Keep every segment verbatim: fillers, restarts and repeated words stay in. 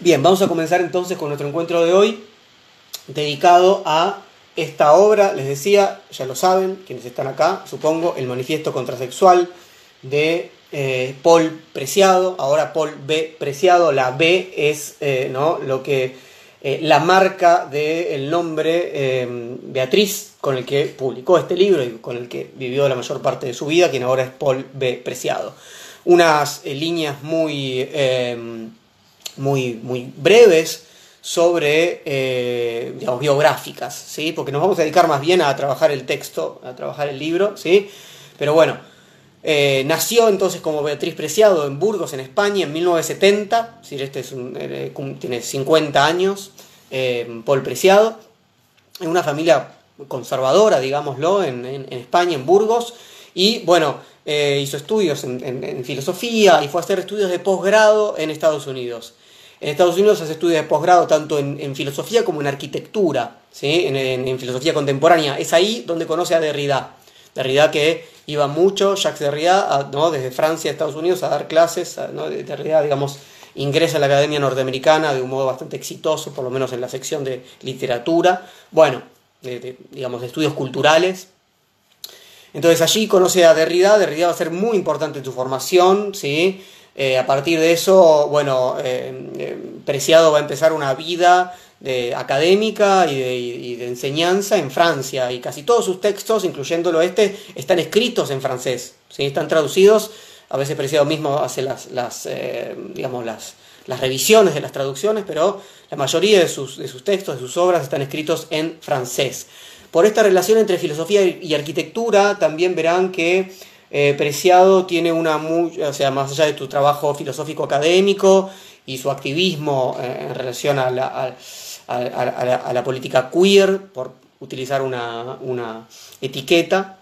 Bien, vamos a comenzar entonces con nuestro encuentro de hoy, dedicado a esta obra, les decía, ya lo saben, quienes están acá, supongo, el Manifiesto Contrasexual de eh, Paul Preciado, ahora Paul B. Preciado, la B es eh, ¿no? lo que, eh, la marca del nombre eh, Beatriz, con el que publicó este libro y con el que vivió la mayor parte de su vida, quien ahora es Paul B. Preciado. Unas eh, líneas muy, eh, muy, muy breves, sobre, eh, digamos, biográficas, ¿sí? Porque nos vamos a dedicar más bien a trabajar el texto, a trabajar el libro, ¿sí? Pero bueno, eh, nació entonces como Beatriz Preciado en Burgos, en España, en mil novecientos setenta, ¿sí? Este es un, eh, tiene cincuenta años, eh, Paul Preciado, en una familia conservadora, digámoslo, en, en, en España, en Burgos, y bueno, eh, hizo estudios en, en, en filosofía y fue a hacer estudios de posgrado en Estados Unidos. En Estados Unidos hace estudios de posgrado tanto en, en filosofía como en arquitectura, ¿sí? en, en, en filosofía contemporánea. Es ahí donde conoce a Derrida. Derrida que iba mucho, Jacques Derrida, a, ¿no? desde Francia a Estados Unidos a dar clases. A, ¿no? Derrida, digamos, ingresa a la Academia Norteamericana de un modo bastante exitoso, por lo menos en la sección de literatura. Bueno, de, de, digamos, de estudios culturales. Entonces allí conoce a Derrida. Derrida va a ser muy importante en su formación, ¿sí? Eh, a partir de eso, bueno, eh, eh, Preciado va a empezar una vida de, académica y de, y de enseñanza en Francia. Y casi todos sus textos, incluyéndolo este, están escritos en francés, ¿sí? Están traducidos. A veces Preciado mismo hace las, las, eh, digamos, las, las revisiones de las traducciones, pero la mayoría de sus, de sus textos, de sus obras, están escritos en francés. Por esta relación entre filosofía y arquitectura, también verán que... Eh, Preciado tiene una muy, o sea, más allá de tu trabajo filosófico académico y su activismo eh, en relación a la, a, a, a, a, la, a la política queer, por utilizar una, una etiqueta,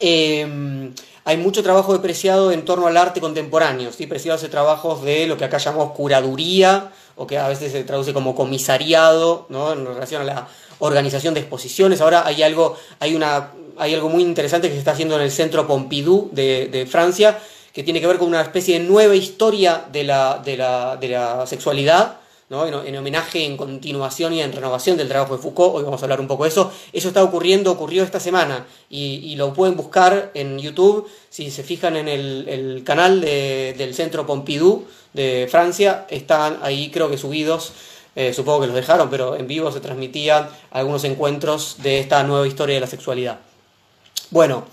eh, hay mucho trabajo de Preciado en torno al arte contemporáneo, ¿sí? Preciado hace trabajos de lo que acá llamamos curaduría, o que a veces se traduce como comisariado, ¿no? En relación a la organización de exposiciones. Ahora hay algo, hay una... Hay algo muy interesante que se está haciendo en el Centro Pompidou de, de Francia, que tiene que ver con una especie de nueva historia de la, de la, de la sexualidad, ¿no? en, en homenaje, en continuación y en renovación del trabajo de Foucault. Hoy vamos a hablar un poco de eso. Eso está ocurriendo, ocurrió esta semana, y, y lo pueden buscar en YouTube. Si se fijan en el, el canal de, del Centro Pompidou de Francia, están ahí, creo que subidos. Eh, supongo que los dejaron, pero en vivo se transmitían algunos encuentros de esta nueva historia de la sexualidad. Bueno,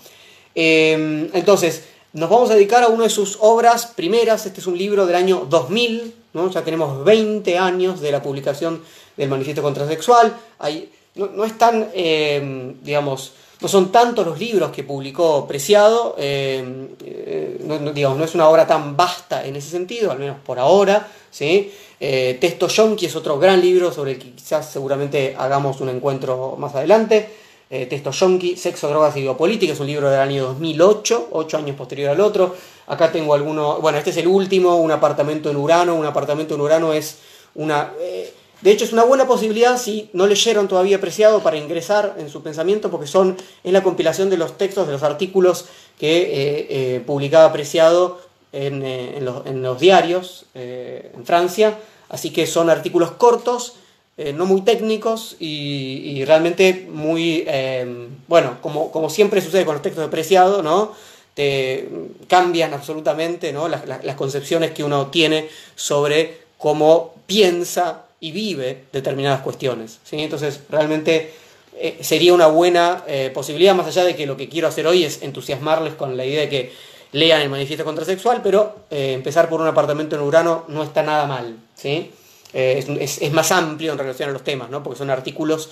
eh, entonces, nos vamos a dedicar a una de sus obras primeras. Este es un libro del año dos mil, ¿no? Ya tenemos veinte años de la publicación del Manifiesto Contrasexual. Hay, no, no es tan, eh, digamos, no son tantos los libros que publicó Preciado, eh, eh, no, no, digamos, no es una obra tan vasta en ese sentido, al menos por ahora, ¿sí? Eh, Testo Yonqui es otro gran libro sobre el que quizás seguramente hagamos un encuentro más adelante. Eh, Testo Yonqui, Sexo, Drogas y Biopolítica, es un libro del año dos mil ocho, ocho años posterior al otro. Acá tengo alguno, bueno, este es el último, Un apartamento en Urano. Un apartamento en Urano es una... Eh, de hecho es una buena posibilidad, si no leyeron todavía Preciado, para ingresar en su pensamiento, porque son, es la compilación de los textos, de los artículos que eh, eh, publicaba Preciado en, eh, en, los, en los diarios eh, en Francia. Así que son artículos cortos, Eh, no muy técnicos y, y realmente muy, eh, bueno, como, como siempre sucede con los textos de Preciado, ¿no? Te cambian absolutamente, ¿no? las, las, las concepciones que uno tiene sobre cómo piensa y vive determinadas cuestiones, ¿sí? Entonces realmente eh, sería una buena eh, posibilidad, más allá de que lo que quiero hacer hoy es entusiasmarles con la idea de que lean el Manifiesto Contrasexual, pero eh, empezar por Un apartamento en Urano no está nada mal, ¿sí? Eh, es, es más amplio en relación a los temas, ¿no? Porque son artículos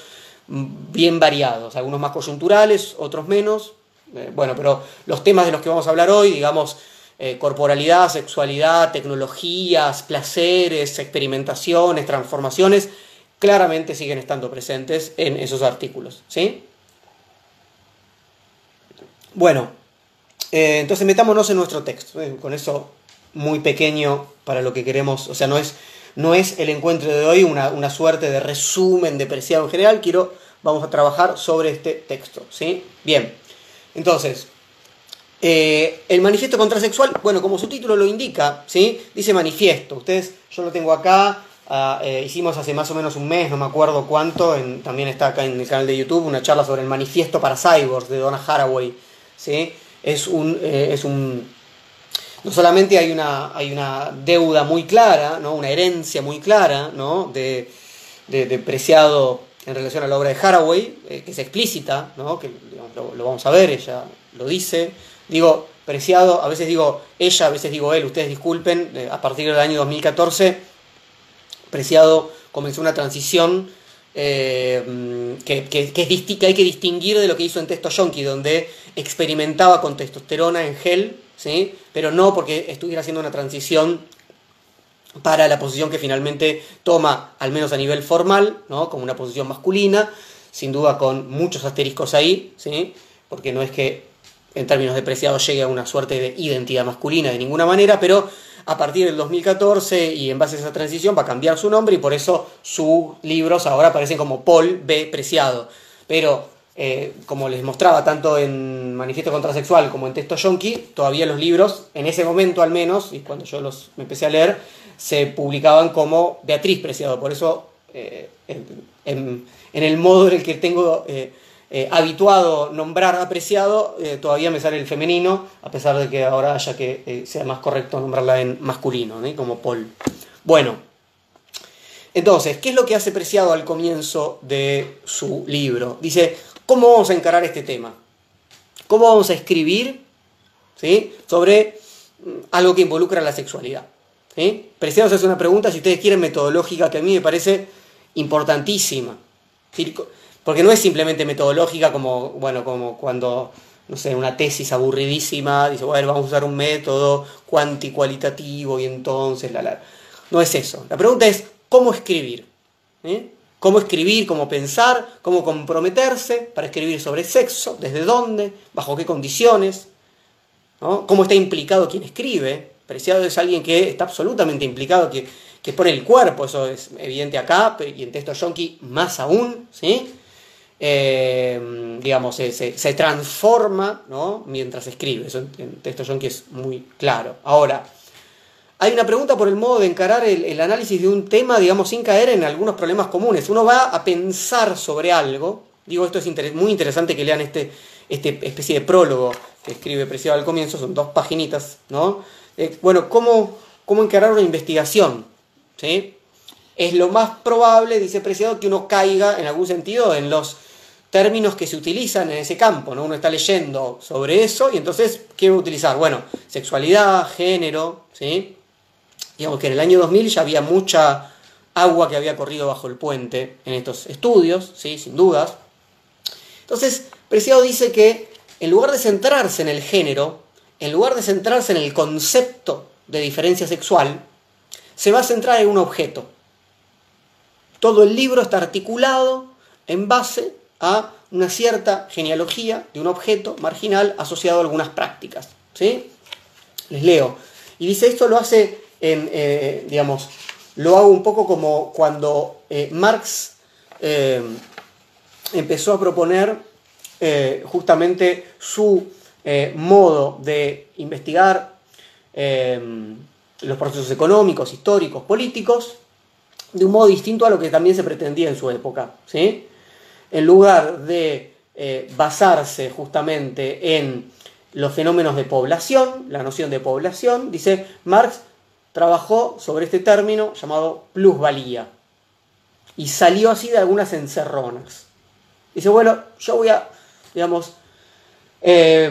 bien variados, algunos más coyunturales, otros menos. Eh, bueno, pero los temas de los que vamos a hablar hoy, digamos, eh, corporalidad, sexualidad, tecnologías, placeres, experimentaciones, transformaciones, claramente siguen estando presentes en esos artículos, ¿sí? Bueno, eh, entonces metámonos en nuestro texto, eh, con eso muy pequeño para lo que queremos, o sea, no es... No es el encuentro de hoy una, una suerte de resumen de Preciado en general. Quiero, vamos a trabajar sobre este texto, ¿sí? Bien, entonces, eh, el Manifiesto Contrasexual, bueno, como su título lo indica, ¿sí? Dice manifiesto. Ustedes, yo lo tengo acá, Ah, eh, hicimos hace más o menos un mes, no me acuerdo cuánto, en, también está acá en el canal de YouTube, una charla sobre el Manifiesto para cyborgs de Donna Haraway, ¿sí? Es un... Eh, es un no solamente hay una, hay una deuda muy clara, ¿no? Una herencia muy clara, ¿no? de, de, de Preciado en relación a la obra de Haraway, eh, que es explícita, ¿no? Que digamos, lo, lo vamos a ver, ella lo dice. Digo, Preciado, a veces digo ella, a veces digo él, ustedes disculpen, eh, a partir del año dos mil catorce, Preciado comenzó una transición eh, que, que, que, es que hay que distinguir de lo que hizo en Testo Yonqui, donde experimentaba con testosterona en gel, ¿sí? Pero no porque estuviera haciendo una transición para la posición que finalmente toma, al menos a nivel formal, ¿no? Como una posición masculina, sin duda con muchos asteriscos ahí, ¿sí? Porque no es que en términos de Preciado llegue a una suerte de identidad masculina de ninguna manera, pero a partir del dos mil catorce y en base a esa transición va a cambiar su nombre y por eso sus libros ahora aparecen como Paul B. Preciado. Pero Eh, como les mostraba tanto en Manifiesto Contrasexual como en Testo Yonqui, todavía los libros, en ese momento al menos, y cuando yo los me empecé a leer, se publicaban como Beatriz Preciado. Por eso, eh, en, en, en el modo en el que tengo eh, eh, habituado nombrar a Preciado, eh, todavía me sale el femenino, a pesar de que ahora haya que eh, sea más correcto nombrarla en masculino, ¿eh? Como Paul. Bueno, entonces, ¿qué es lo que hace Preciado al comienzo de su libro? Dice: ¿cómo vamos a encarar este tema? ¿Cómo vamos a escribir, ¿sí?, sobre algo que involucra la sexualidad? ¿Sí? Preciado se hace una pregunta, si ustedes quieren, metodológica, que a mí me parece importantísima. ¿Sí? Porque no es simplemente metodológica como, bueno, como cuando, no sé, una tesis aburridísima, dice, bueno, vamos a usar un método cuanticualitativo y entonces la la. No es eso. La pregunta es, ¿cómo escribir? ¿Sí? Cómo escribir, cómo pensar, cómo comprometerse para escribir sobre sexo, desde dónde, bajo qué condiciones, ¿no? Cómo está implicado quien escribe. Preciado es alguien que está absolutamente implicado, que, que pone el cuerpo, eso es evidente acá, y en Testo Yonqui más aún, ¿sí? Eh, digamos, se, se, se transforma, ¿no?, mientras escribe, eso en, en Testo Yonqui es muy claro. Ahora, hay una pregunta por el modo de encarar el, el análisis de un tema, digamos, sin caer en algunos problemas comunes. Uno va a pensar sobre algo. Digo, esto es inter- muy interesante que lean este, este especie de prólogo que escribe Preciado al comienzo. Son dos paginitas, ¿no? Eh, bueno, ¿cómo, cómo encarar una investigación? ¿Sí? Es lo más probable, dice Preciado, que uno caiga en algún sentido en los términos que se utilizan en ese campo, ¿no? Uno está leyendo sobre eso y entonces, ¿qué va a utilizar? Bueno, sexualidad, género, ¿sí? Digamos que en el año dos mil ya había mucha agua que había corrido bajo el puente en estos estudios, ¿sí?, sin dudas. Entonces, Preciado dice que en lugar de centrarse en el género, en lugar de centrarse en el concepto de diferencia sexual, se va a centrar en un objeto. Todo el libro está articulado en base a una cierta genealogía de un objeto marginal asociado a algunas prácticas, ¿sí? Les leo. Y dice, esto lo hace... En, eh, digamos, lo hago un poco como cuando eh, Marx eh, empezó a proponer eh, justamente su eh, modo de investigar eh, los procesos económicos, históricos, políticos, de un modo distinto a lo que también se pretendía en su época, ¿sí? En lugar de eh, basarse justamente en los fenómenos de población, la noción de población, dice Marx, trabajó sobre este término llamado plusvalía y salió así de algunas encerronas. Dice, bueno, yo voy a, digamos, eh,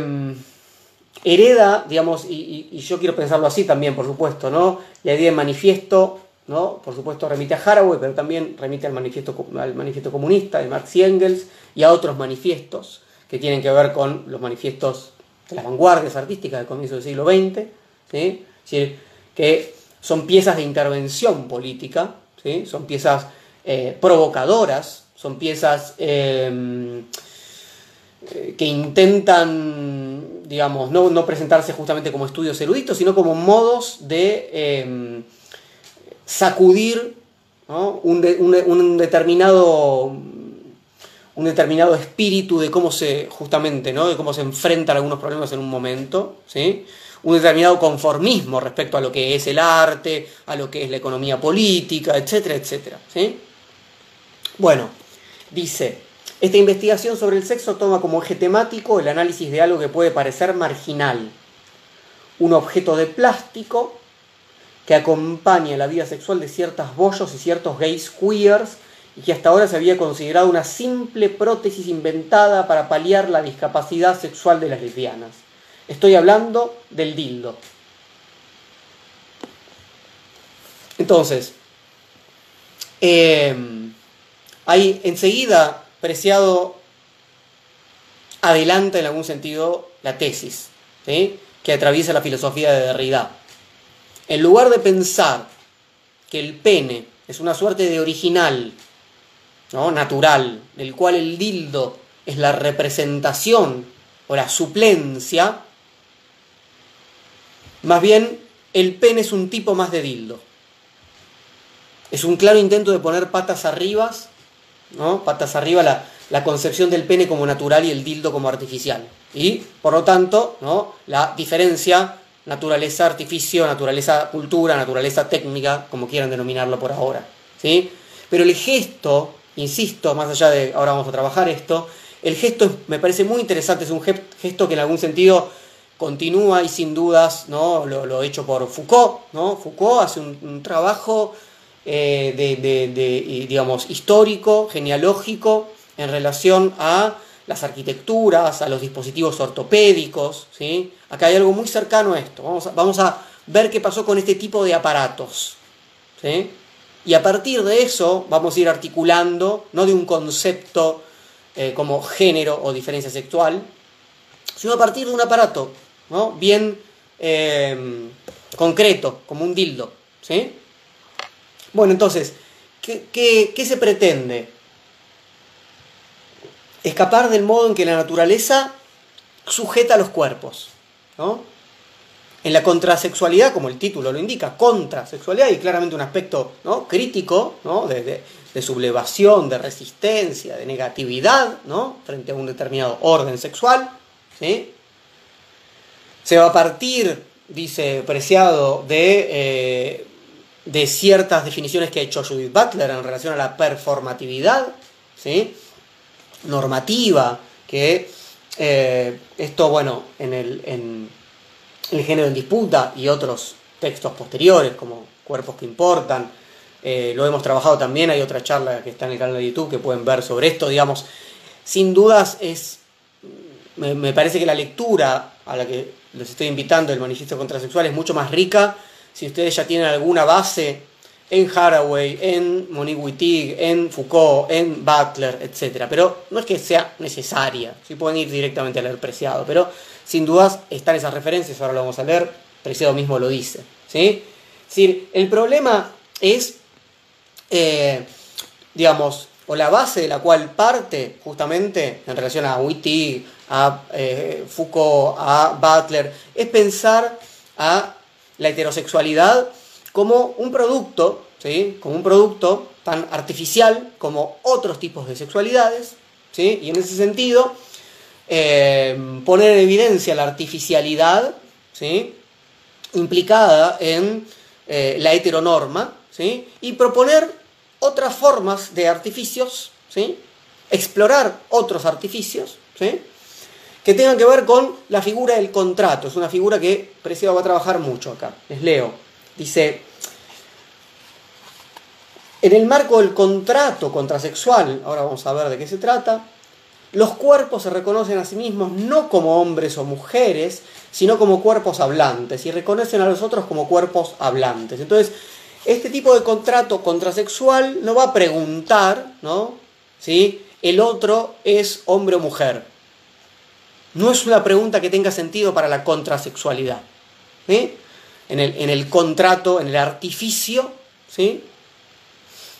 hereda, digamos, y, y, y yo quiero pensarlo así también, por supuesto, ¿no? La idea de manifiesto, ¿no? Por supuesto remite a Haraway, pero también remite al manifiesto, al manifiesto comunista de Marx y Engels y a otros manifiestos que tienen que ver con los manifiestos de las vanguardias artísticas del comienzo del siglo veinte, ¿sí? Es decir, que son piezas de intervención política, ¿sí? Son piezas eh, provocadoras, son piezas eh, que intentan, digamos, no, no presentarse justamente como estudios eruditos, sino como modos de eh, sacudir, ¿no?, un, de, un, un, determinado, un determinado espíritu de cómo se, justamente, ¿no?, de cómo se enfrentan algunos problemas en un momento, ¿sí? un determinado conformismo respecto a lo que es el arte, a lo que es la economía política, etcétera, etcétera, ¿sí? Bueno, dice, esta investigación sobre el sexo toma como eje temático el análisis de algo que puede parecer marginal, un objeto de plástico que acompaña la vida sexual de ciertas bollos y ciertos gays queers, y que hasta ahora se había considerado una simple prótesis inventada para paliar la discapacidad sexual de las lesbianas. Estoy hablando del dildo. Entonces, eh, ahí enseguida Preciado adelanta en algún sentido la tesis, ¿sí?, que atraviesa la filosofía de Derrida. En lugar de pensar que el pene es una suerte de original, ¿no?, natural, del cual el dildo es la representación o la suplencia, más bien el pene es un tipo más de dildo. Es un claro intento de poner patas arriba, ¿no?, patas arriba la, la concepción del pene como natural y el dildo como artificial. Y, por lo tanto, ¿no?, la diferencia naturaleza-artificio, naturaleza-cultura, naturaleza-técnica, como quieran denominarlo por ahora, ¿sí? Pero el gesto, insisto, más allá de ahora vamos a trabajar esto, el gesto me parece muy interesante, es un gesto que en algún sentido continúa y sin dudas, ¿no?, lo, lo hecho por Foucault, ¿no? Foucault hace un, un trabajo eh, de, de, de, digamos, histórico, genealógico, en relación a las arquitecturas, a los dispositivos ortopédicos, ¿sí? Acá hay algo muy cercano a esto. Vamos a, vamos a ver qué pasó con este tipo de aparatos, ¿sí? Y a partir de eso vamos a ir articulando, no de un concepto eh, como género o diferencia sexual, sino a partir de un aparato, ¿no?, bien eh, concreto, como un dildo, ¿sí? Bueno, entonces, ¿qué, qué, qué se pretende? Escapar del modo en que la naturaleza sujeta a los cuerpos, ¿no? En la contrasexualidad, como el título lo indica, contrasexualidad, y claramente un aspecto, ¿no?, crítico, ¿no?, de, de, de sublevación, de resistencia, de negatividad, ¿no?, frente a un determinado orden sexual, ¿sí? Se va a partir, dice Preciado, de, eh, de ciertas definiciones que ha hecho Judith Butler en relación a la performatividad, ¿sí?, normativa, que eh, esto, bueno, en el, en el Género en disputa y otros textos posteriores como Cuerpos que importan, eh, lo hemos trabajado también, hay otra charla que está en el canal de YouTube que pueden ver sobre esto, digamos, sin dudas es, me, me parece que la lectura a la que les estoy invitando, el Manifiesto Contrasexual, es mucho más rica si ustedes ya tienen alguna base en Haraway, en Monique Wittig, en Foucault, en Butler, etcétera. Pero no es que sea necesaria, sí pueden ir directamente a leer Preciado, pero sin dudas están esas referencias, ahora lo vamos a leer, Preciado mismo lo dice, ¿sí? Es decir, el problema es, eh, digamos, o la base de la cual parte, justamente, en relación a Wittig, a eh, Foucault, a Butler, es pensar a la heterosexualidad como un producto, ¿sí?, como un producto tan artificial como otros tipos de sexualidades, ¿sí?, y en ese sentido eh, poner en evidencia la artificialidad, ¿sí?, implicada en eh, la heteronorma, ¿sí?, y proponer otras formas de artificios, ¿sí?, explorar otros artificios, ¿sí?, que tengan que ver con la figura del contrato. Es una figura que Preciado va a trabajar mucho acá, les leo. Dice, en el marco del contrato contrasexual, ahora vamos a ver de qué se trata, los cuerpos se reconocen a sí mismos no como hombres o mujeres, sino como cuerpos hablantes, y reconocen a los otros como cuerpos hablantes. Entonces, este tipo de contrato contrasexual no va a preguntar, ¿no?, si el otro es hombre o mujer. No es una pregunta que tenga sentido para la contrasexualidad, ¿sí?, en el, en el contrato, en el artificio, ¿sí?,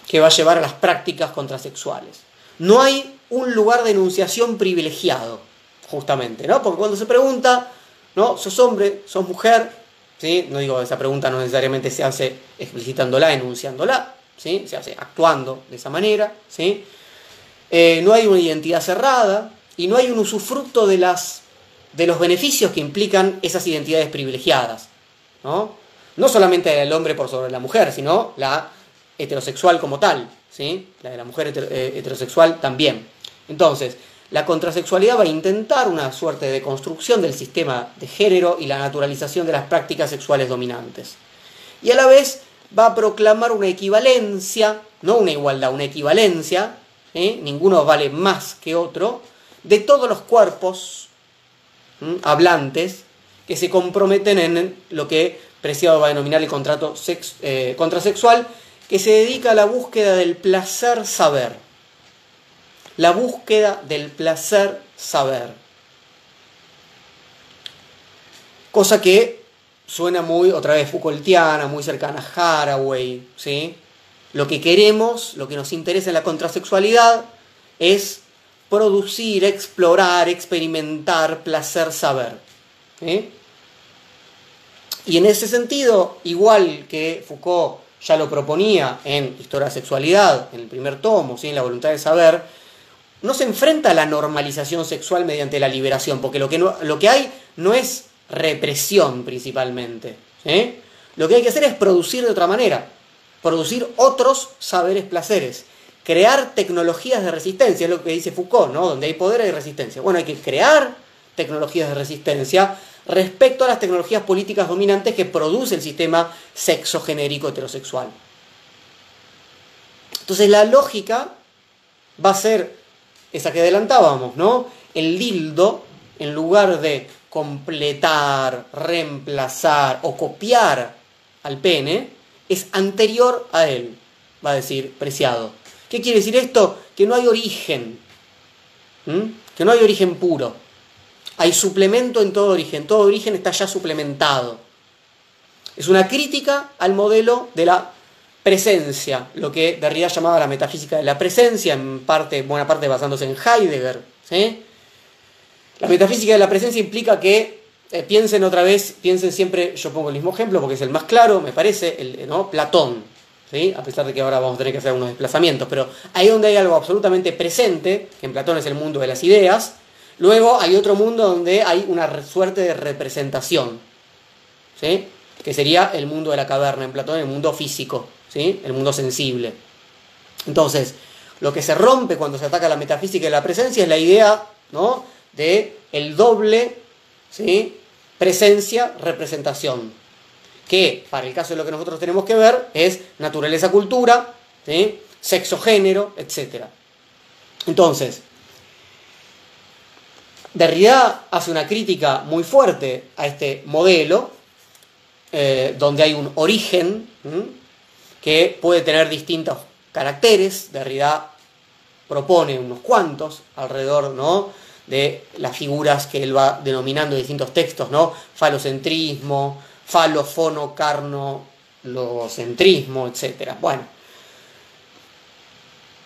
que va a llevar a las prácticas contrasexuales. No hay un lugar de enunciación privilegiado, justamente, ¿no? Porque cuando se pregunta, ¿no?, ¿sos hombre? ¿Sos mujer? ¿Sí? No digo, esa pregunta no necesariamente se hace explicitándola, enunciándola, ¿sí?, se hace actuando de esa manera, ¿sí? Eh, no hay una identidad cerrada y no hay un usufructo de las de los beneficios que implican esas identidades privilegiadas, ¿no? No solamente el hombre por sobre la mujer, sino la heterosexual como tal, ¿sí? La de la mujer heterosexual también. Entonces, la contrasexualidad va a intentar una suerte de construcción del sistema de género y la naturalización de las prácticas sexuales dominantes. Y a la vez va a proclamar una equivalencia, no una igualdad, una equivalencia, ¿eh? Ninguno vale más que otro, de todos los cuerpos ¿eh? hablantes que se comprometen en lo que Preciado va a denominar el contrato sex, eh, contrasexual, que se dedica a la búsqueda del placer saber. La búsqueda del placer saber. Cosa que suena muy, otra vez, Foucaultiana, muy cercana a Haraway, ¿sí? Lo que queremos, lo que nos interesa en la contrasexualidad es producir, explorar, experimentar, placer saber. ¿Sí? Y en ese sentido, igual que Foucault ya lo proponía en Historia de la Sexualidad, en el primer tomo, ¿sí? En La Voluntad de Saber, no se enfrenta a la normalización sexual mediante la liberación, porque lo que, no, lo que hay no es represión principalmente, ¿sí? Lo que hay que hacer es producir de otra manera, producir otros saberes placeres, crear tecnologías de resistencia, es lo que dice Foucault, ¿no? Donde hay poder hay resistencia. Bueno, hay que crear tecnologías de resistencia respecto a las tecnologías políticas dominantes que produce el sistema sexogenérico heterosexual. Entonces la lógica va a ser esa que adelantábamos, ¿no? El dildo, en lugar de completar, reemplazar o copiar al pene, es anterior a él, va a decir Preciado. ¿Qué quiere decir esto? Que no hay origen, ¿Mm? que no hay origen puro. Hay suplemento en todo origen. Todo origen está ya suplementado. Es una crítica al modelo de la presencia, lo que Derrida llamaba la metafísica de la presencia, en parte, buena parte basándose en Heidegger, ¿sí? La metafísica de la presencia implica que eh, piensen otra vez, piensen siempre, yo pongo el mismo ejemplo porque es el más claro, me parece, el, ¿no? Platón, ¿sí? A pesar de que ahora vamos a tener que hacer unos desplazamientos, pero ahí donde hay algo absolutamente presente, que en Platón es el mundo de las ideas, luego hay otro mundo donde hay una suerte de representación, ¿sí? Que sería el mundo de la caverna en Platón, el mundo físico, ¿sí? El mundo sensible. Entonces, lo que se rompe cuando se ataca la metafísica de la presencia es la idea, ¿no? De el doble, ¿sí? Presencia-representación, que para el caso de lo que nosotros tenemos que ver es naturaleza-cultura, ¿sí? Sexo-género, etcétera. Entonces, Derrida hace una crítica muy fuerte a este modelo, eh, donde hay un origen, ¿m? que puede tener distintos caracteres. Derrida propone unos cuantos alrededor, ¿no? de las figuras que él va denominando en distintos textos, ¿no? Falocentrismo, falofono, carno, logocentrismo, etcétera. Bueno,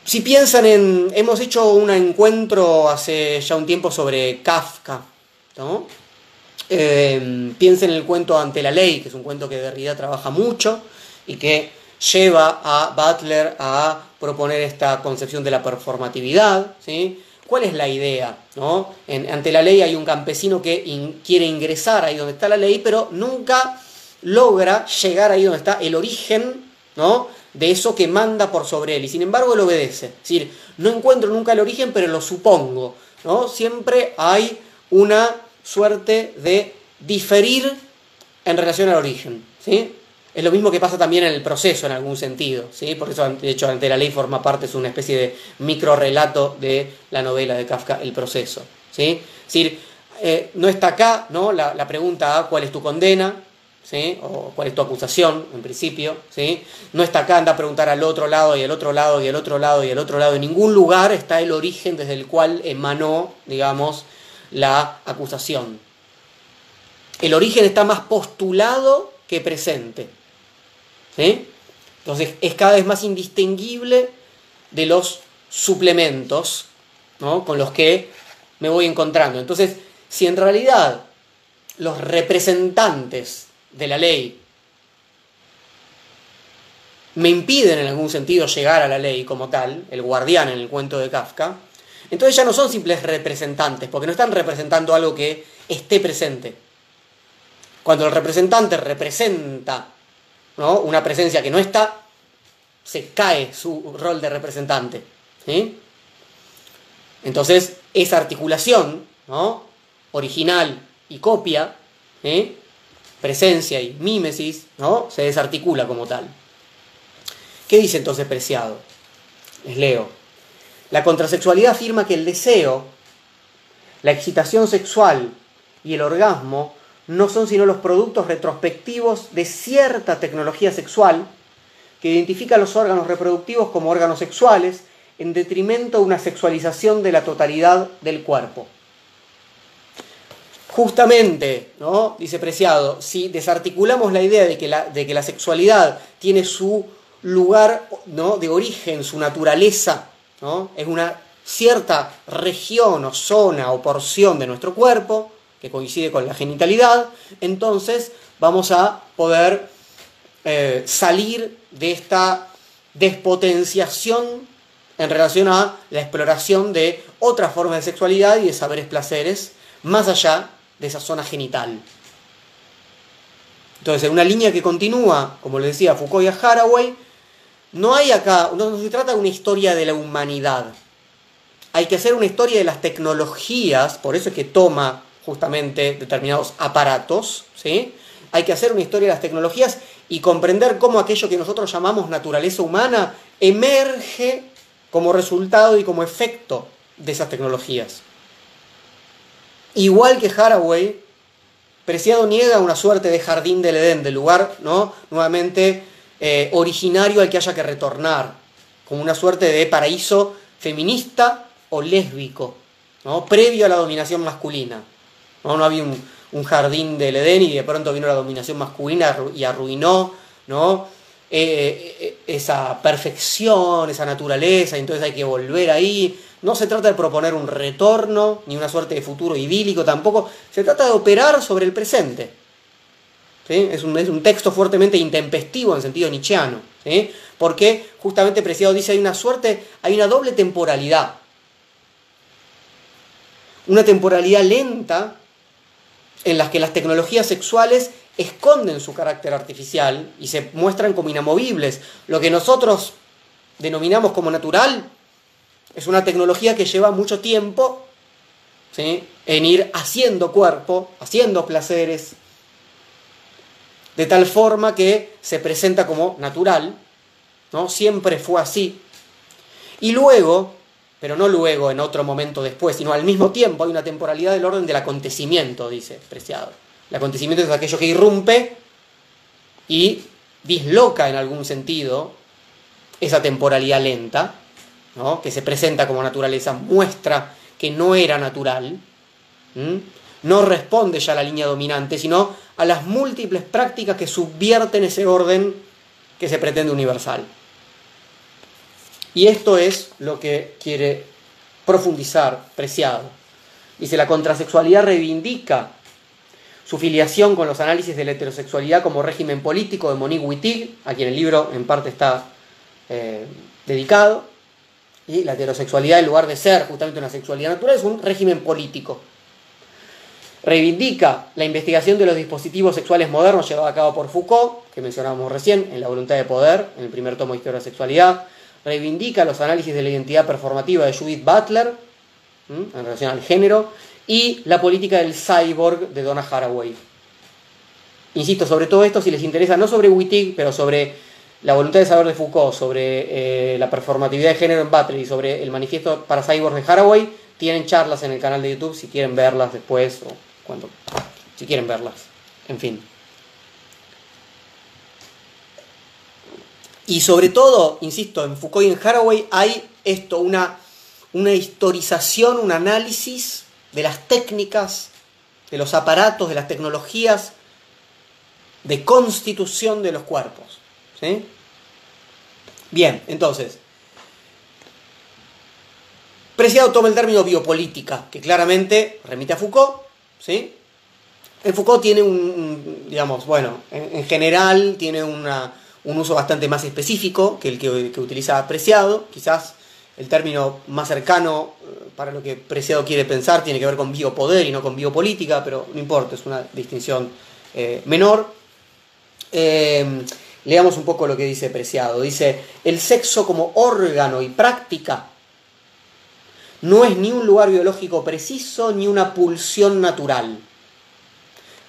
si piensan en... Hemos hecho un encuentro hace ya un tiempo sobre Kafka, ¿no? Eh, piensen en el cuento Ante la Ley, que es un cuento que Derrida trabaja mucho y que lleva a Butler a proponer esta concepción de la performatividad, ¿sí? ¿Cuál es la idea? ¿No? En, ante la ley hay un campesino que in, quiere ingresar ahí donde está la ley, pero nunca logra llegar ahí donde está el origen, ¿no? de eso que manda por sobre él. Y sin embargo él obedece. Es decir, no encuentro nunca el origen, pero lo supongo, ¿no? Siempre hay una suerte de diferir en relación al origen, ¿sí? Es lo mismo que pasa también en el proceso, en algún sentido, ¿sí? Por eso, de hecho, Ante la Ley forma parte, es una especie de microrrelato de la novela de Kafka, El proceso, ¿sí? Es decir, eh, no está acá, ¿no? La, la pregunta a cuál es tu condena, ¿sí? O cuál es tu acusación, en principio, ¿sí? No está acá, anda a preguntar al otro lado y al otro lado y al otro lado y al otro lado. En ningún lugar está el origen desde el cual emanó, digamos, la acusación. El origen está más postulado que presente. ¿Sí? Entonces es cada vez más indistinguible de los suplementos, ¿no? con los que me voy encontrando. Entonces, si en realidad los representantes de la ley me impiden en algún sentido llegar a la ley como tal, el guardián en el cuento de Kafka, entonces ya no son simples representantes, porque no están representando algo que esté presente. Cuando el representante representa, ¿no?, una presencia que no está, se cae su rol de representante, ¿sí? Entonces, esa articulación, ¿no?, original y copia, ¿sí?, presencia y mímesis, ¿no?, se desarticula como tal. ¿Qué dice entonces Preciado? Les leo. La contrasexualidad afirma que el deseo, la excitación sexual y el orgasmo no son sino los productos retrospectivos de cierta tecnología sexual que identifica los órganos reproductivos como órganos sexuales en detrimento de una sexualización de la totalidad del cuerpo. Justamente, ¿no?, dice Preciado, si desarticulamos la idea de que la, de que la sexualidad tiene su lugar, ¿no?, de origen, su naturaleza, ¿no?, es una cierta región o zona o porción de nuestro cuerpo que coincide con la genitalidad, entonces vamos a poder eh, salir de esta despotenciación en relación a la exploración de otras formas de sexualidad y de saberes placeres más allá de esa zona genital. Entonces, en una línea que continúa, como les decía, Foucault y a Haraway, no hay acá, no se trata de una historia de la humanidad. Hay que hacer una historia de las tecnologías, por eso es que toma justamente determinados aparatos, ¿sí? Hay que hacer una historia de las tecnologías y comprender cómo aquello que nosotros llamamos naturaleza humana emerge como resultado y como efecto de esas tecnologías. Igual que Haraway, Preciado niega una suerte de jardín del Edén, del lugar, ¿no?, nuevamente eh, originario al que haya que retornar, como una suerte de paraíso feminista o lésbico, ¿no?, previo a la dominación masculina. No, no había un, un jardín del Edén y de pronto vino la dominación masculina y arruinó, ¿no?, eh, eh, esa perfección, esa naturaleza, y entonces hay que volver ahí. No se trata de proponer un retorno, ni una suerte de futuro idílico tampoco. Se trata de operar sobre el presente. ¿Sí? Es un, es un texto fuertemente intempestivo en sentido nietzscheano, ¿sí?, porque justamente Preciado dice hay una suerte, hay una doble temporalidad. Una temporalidad lenta, en las que las tecnologías sexuales esconden su carácter artificial y se muestran como inamovibles. Lo que nosotros denominamos como natural es una tecnología que lleva mucho tiempo, ¿sí?, en ir haciendo cuerpo, haciendo placeres, de tal forma que se presenta como natural, ¿no? Siempre fue así. Y luego, pero no luego, en otro momento después, sino al mismo tiempo, hay una temporalidad del orden del acontecimiento, dice Preciado. El acontecimiento es aquello que irrumpe y disloca en algún sentido esa temporalidad lenta, ¿no?, que se presenta como naturaleza, muestra que no era natural, ¿m?, no responde ya a la línea dominante, sino a las múltiples prácticas que subvierten ese orden que se pretende universal. Y esto es lo que quiere profundizar Preciado. Dice, la contrasexualidad reivindica su filiación con los análisis de la heterosexualidad como régimen político de Monique Wittig, a quien el libro en parte está eh, dedicado. Y la heterosexualidad, en lugar de ser justamente una sexualidad natural, es un régimen político. Reivindica la investigación de los dispositivos sexuales modernos llevada a cabo por Foucault, que mencionábamos recién, en La Voluntad de Poder, en el primer tomo de Historia de la Sexualidad. Reivindica los análisis de la identidad performativa de Judith Butler, ¿m?, en relación al género, y la política del cyborg de Donna Haraway. Insisto, sobre todo esto, si les interesa, no sobre Wittig, pero sobre La Voluntad de Saber de Foucault, sobre eh, la performatividad de género en Butler y sobre el Manifiesto para cyborgs de Haraway, tienen charlas en el canal de YouTube si quieren verlas después, o cuando, si quieren verlas, en fin. Y sobre todo, insisto, en Foucault y en Haraway hay esto, una, una historización, un análisis de las técnicas, de los aparatos, de las tecnologías de constitución de los cuerpos, ¿sí? Bien, entonces, Preciado toma el término biopolítica, que claramente remite a Foucault, ¿sí? En Foucault tiene un, un digamos, bueno, en, en general tiene una... un uso bastante más específico que el que, que utiliza Preciado. Quizás el término más cercano para lo que Preciado quiere pensar tiene que ver con biopoder y no con biopolítica, pero no importa, es una distinción eh, menor. Eh, leamos un poco lo que dice Preciado. Dice: el sexo como órgano y práctica no es ni un lugar biológico preciso ni una pulsión natural.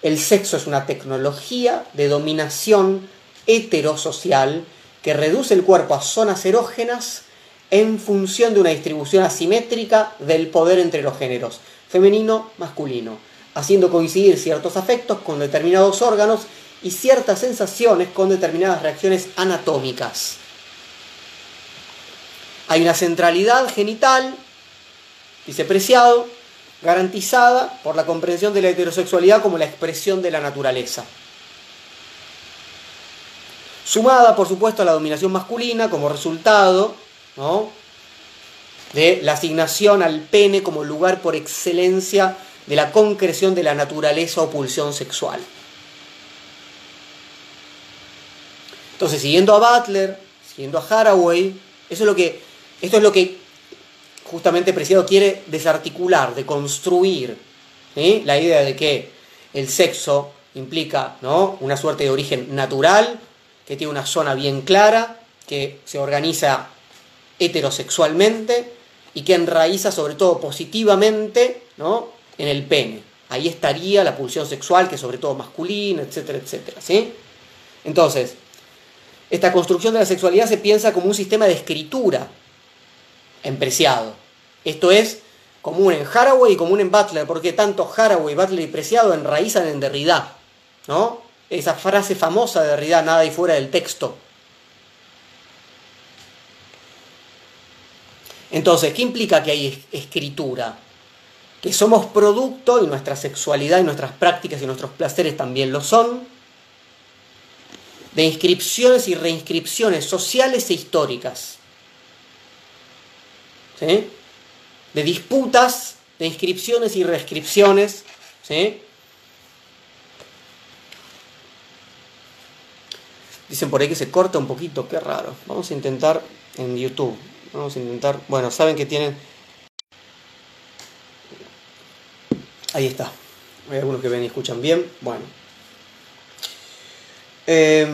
El sexo es una tecnología de dominación heterosocial que reduce el cuerpo a zonas erógenas en función de una distribución asimétrica del poder entre los géneros, femenino, masculino, haciendo coincidir ciertos afectos con determinados órganos y ciertas sensaciones con determinadas reacciones anatómicas. Hay una centralidad genital, dice Preciado, garantizada por la comprensión de la heterosexualidad como la expresión de la naturaleza, sumada, por supuesto, a la dominación masculina como resultado, ¿no?, de la asignación al pene como lugar por excelencia de la concreción de la naturaleza o pulsión sexual. Entonces, siguiendo a Butler, siguiendo a Haraway, eso es lo que, esto es lo que justamente Preciado quiere desarticular, deconstruir, ¿sí?, la idea de que el sexo implica, ¿no?, una suerte de origen natural, que tiene una zona bien clara, que se organiza heterosexualmente y que enraiza sobre todo positivamente, ¿no?, en el pene. Ahí estaría la pulsión sexual, que es sobre todo masculina, etcétera, etcétera, ¿sí? Entonces, esta construcción de la sexualidad se piensa como un sistema de escritura en Preciado. Esto es común en Haraway y común en Butler, porque tanto Haraway, Butler y Preciado enraizan en Derrida, ¿no?, esa frase famosa de Derrida, nada y fuera del texto. Entonces, ¿qué implica que hay escritura? Que somos producto, y nuestra sexualidad y nuestras prácticas y nuestros placeres también lo son, de inscripciones y reinscripciones sociales e históricas, ¿sí?, de disputas, de inscripciones y reescripciones, ¿sí? Dicen por ahí que se corta un poquito, qué raro. Vamos a intentar en YouTube. Vamos a intentar... Bueno, saben que tienen... Ahí está. Hay algunos que ven y escuchan bien. Bueno. Eh...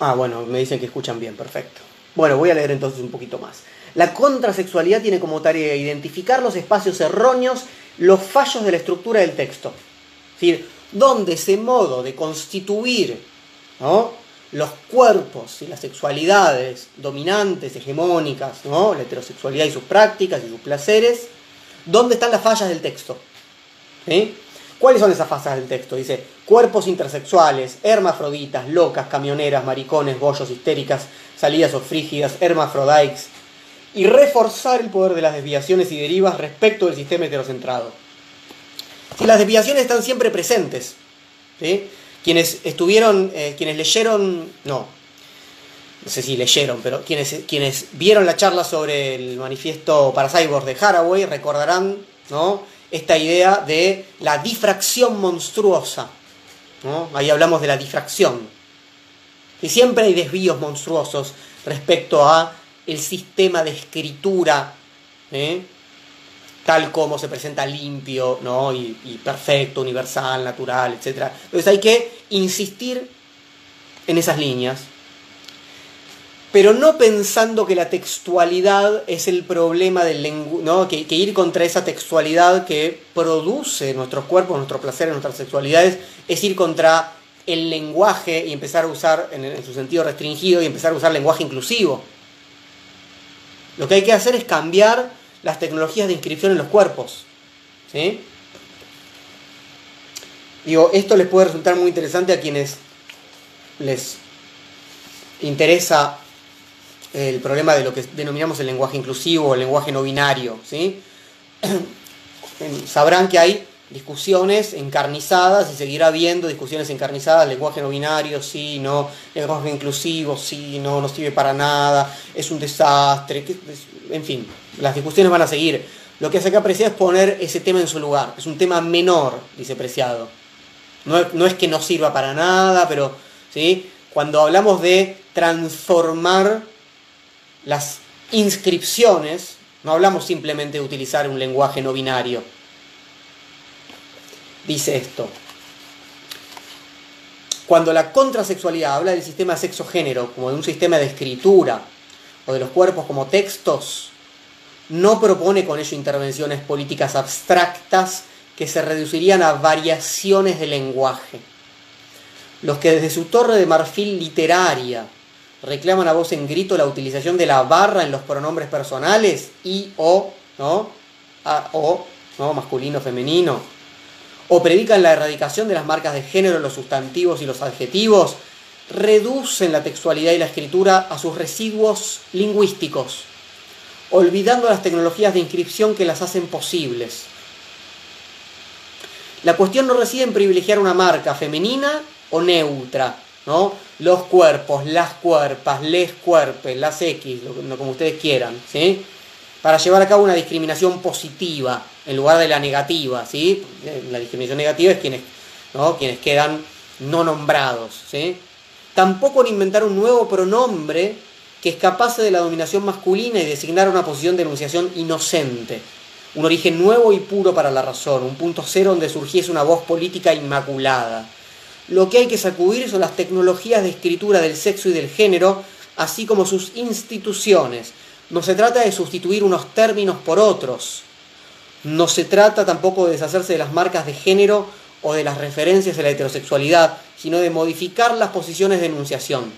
Ah, bueno, me dicen que escuchan bien. Perfecto. Bueno, voy a leer entonces un poquito más. La contrasexualidad tiene como tarea identificar los espacios erróneos, los fallos de la estructura del texto. Es decir, donde ese modo de constituir, ¿no?, los cuerpos y las sexualidades dominantes, hegemónicas, ¿no?, la heterosexualidad y sus prácticas y sus placeres, ¿dónde están las fallas del texto? ¿Sí? ¿Cuáles son esas fallas del texto? Dice: cuerpos intersexuales, hermafroditas, locas, camioneras, maricones, bollos, histéricas, salidas o frígidas, hermafrodaics, y reforzar el poder de las desviaciones y derivas respecto del sistema heterocentrado. Si las desviaciones están siempre presentes, ¿sí? Quienes estuvieron, eh, quienes leyeron, no, no sé si leyeron, pero quienes, quienes vieron la charla sobre el Manifiesto para cyborgs de Haraway recordarán, ¿no?, esta idea de la difracción monstruosa, ¿no? Ahí hablamos de la difracción. Y siempre hay desvíos monstruosos respecto a el sistema de escritura, ¿eh?, tal como se presenta limpio, ¿no?, y, y perfecto, universal, natural, etcétera. Entonces hay que insistir en esas líneas, pero no pensando que la textualidad es el problema del lenguaje, ¿no?, que, que ir contra esa textualidad que produce nuestros cuerpos, nuestros placeres, nuestras sexualidades, es ir contra el lenguaje y empezar a usar, en, en su sentido restringido, y empezar a usar lenguaje inclusivo. Lo que hay que hacer es cambiar las tecnologías de inscripción en los cuerpos, ¿sí? Digo, esto les puede resultar muy interesante a quienes les interesa el problema de lo que denominamos el lenguaje inclusivo o el lenguaje no binario, ¿sí? Sabrán que hay discusiones encarnizadas y seguirá habiendo discusiones encarnizadas: lenguaje no binario, sí, no; lenguaje inclusivo, sí, no, no sirve para nada, es un desastre, en fin, las discusiones van a seguir. Lo que hace acá Preciado es poner ese tema en su lugar. Es un tema menor, dice Preciado. No, no es que no sirva para nada, pero, ¿sí?, cuando hablamos de transformar las inscripciones, no hablamos simplemente de utilizar un lenguaje no binario. Dice esto: cuando la contrasexualidad habla del sistema sexo-género como de un sistema de escritura o de los cuerpos como textos, no propone con ello intervenciones políticas abstractas que se reducirían a variaciones de lenguaje. Los que desde su torre de marfil literaria reclaman a voz en grito la utilización de la barra en los pronombres personales, y o, ¿no? A, o, ¿no? masculino, femenino, o predican la erradicación de las marcas de género, los sustantivos y los adjetivos, reducen la textualidad y la escritura a sus residuos lingüísticos, olvidando las tecnologías de inscripción que las hacen posibles. La cuestión no reside en privilegiar una marca femenina o neutra, ¿no? Los cuerpos, las cuerpas, les cuerpes, las X, como ustedes quieran, ¿sí? Para llevar a cabo una discriminación positiva en lugar de la negativa, ¿sí? La discriminación negativa es quienes, ¿no? quienes quedan no nombrados, ¿sí? Tampoco en inventar un nuevo pronombre que escapase de la dominación masculina y designar una posición de enunciación inocente, un origen nuevo y puro para la razón, un punto cero donde surgiese una voz política inmaculada. Lo que hay que sacudir son las tecnologías de escritura del sexo y del género, así como sus instituciones. No se trata de sustituir unos términos por otros. No se trata tampoco de deshacerse de las marcas de género o de las referencias a la heterosexualidad, sino de modificar las posiciones de enunciación.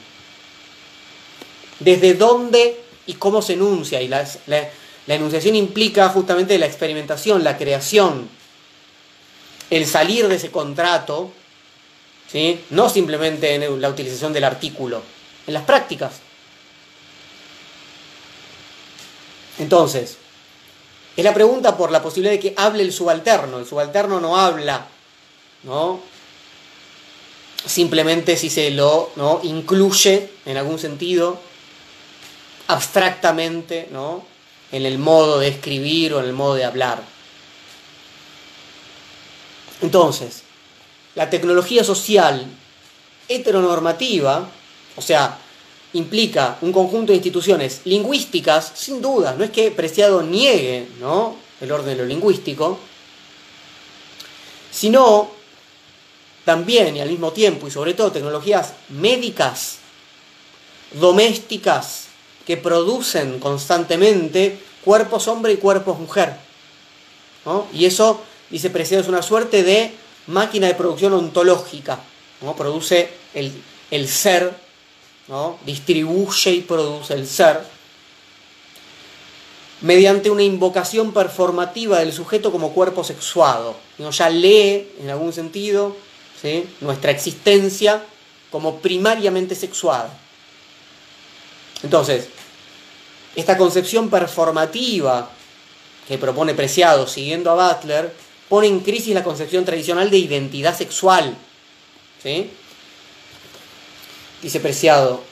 Desde dónde y cómo se enuncia. Y la, la, la enunciación implica justamente la experimentación, la creación, el salir de ese contrato, ¿sí? No simplemente en la utilización del artículo, en las prácticas. Entonces, es la pregunta por la posibilidad de que hable el subalterno. El subalterno no habla, ¿no? Simplemente si se lo, ¿no? incluye en algún sentido, abstractamente, ¿no? en el modo de escribir o en el modo de hablar. Entonces, la tecnología social heteronormativa, o sea, implica un conjunto de instituciones lingüísticas, sin duda, no es que Preciado niegue, ¿no? el orden de lo lingüístico, sino también y al mismo tiempo, y sobre todo, tecnologías médicas, domésticas, que producen constantemente cuerpos hombre y cuerpos mujer, ¿no? Y eso, dice Preciado, es una suerte de máquina de producción ontológica, ¿no? Produce el, el ser, ¿no? distribuye y produce el ser mediante una invocación performativa del sujeto como cuerpo sexuado. Uno ya lee, en algún sentido, ¿sí? nuestra existencia como primariamente sexuada. Entonces, esta concepción performativa que propone Preciado, siguiendo a Butler, pone en crisis la concepción tradicional de identidad sexual, ¿sí? Dice Preciado,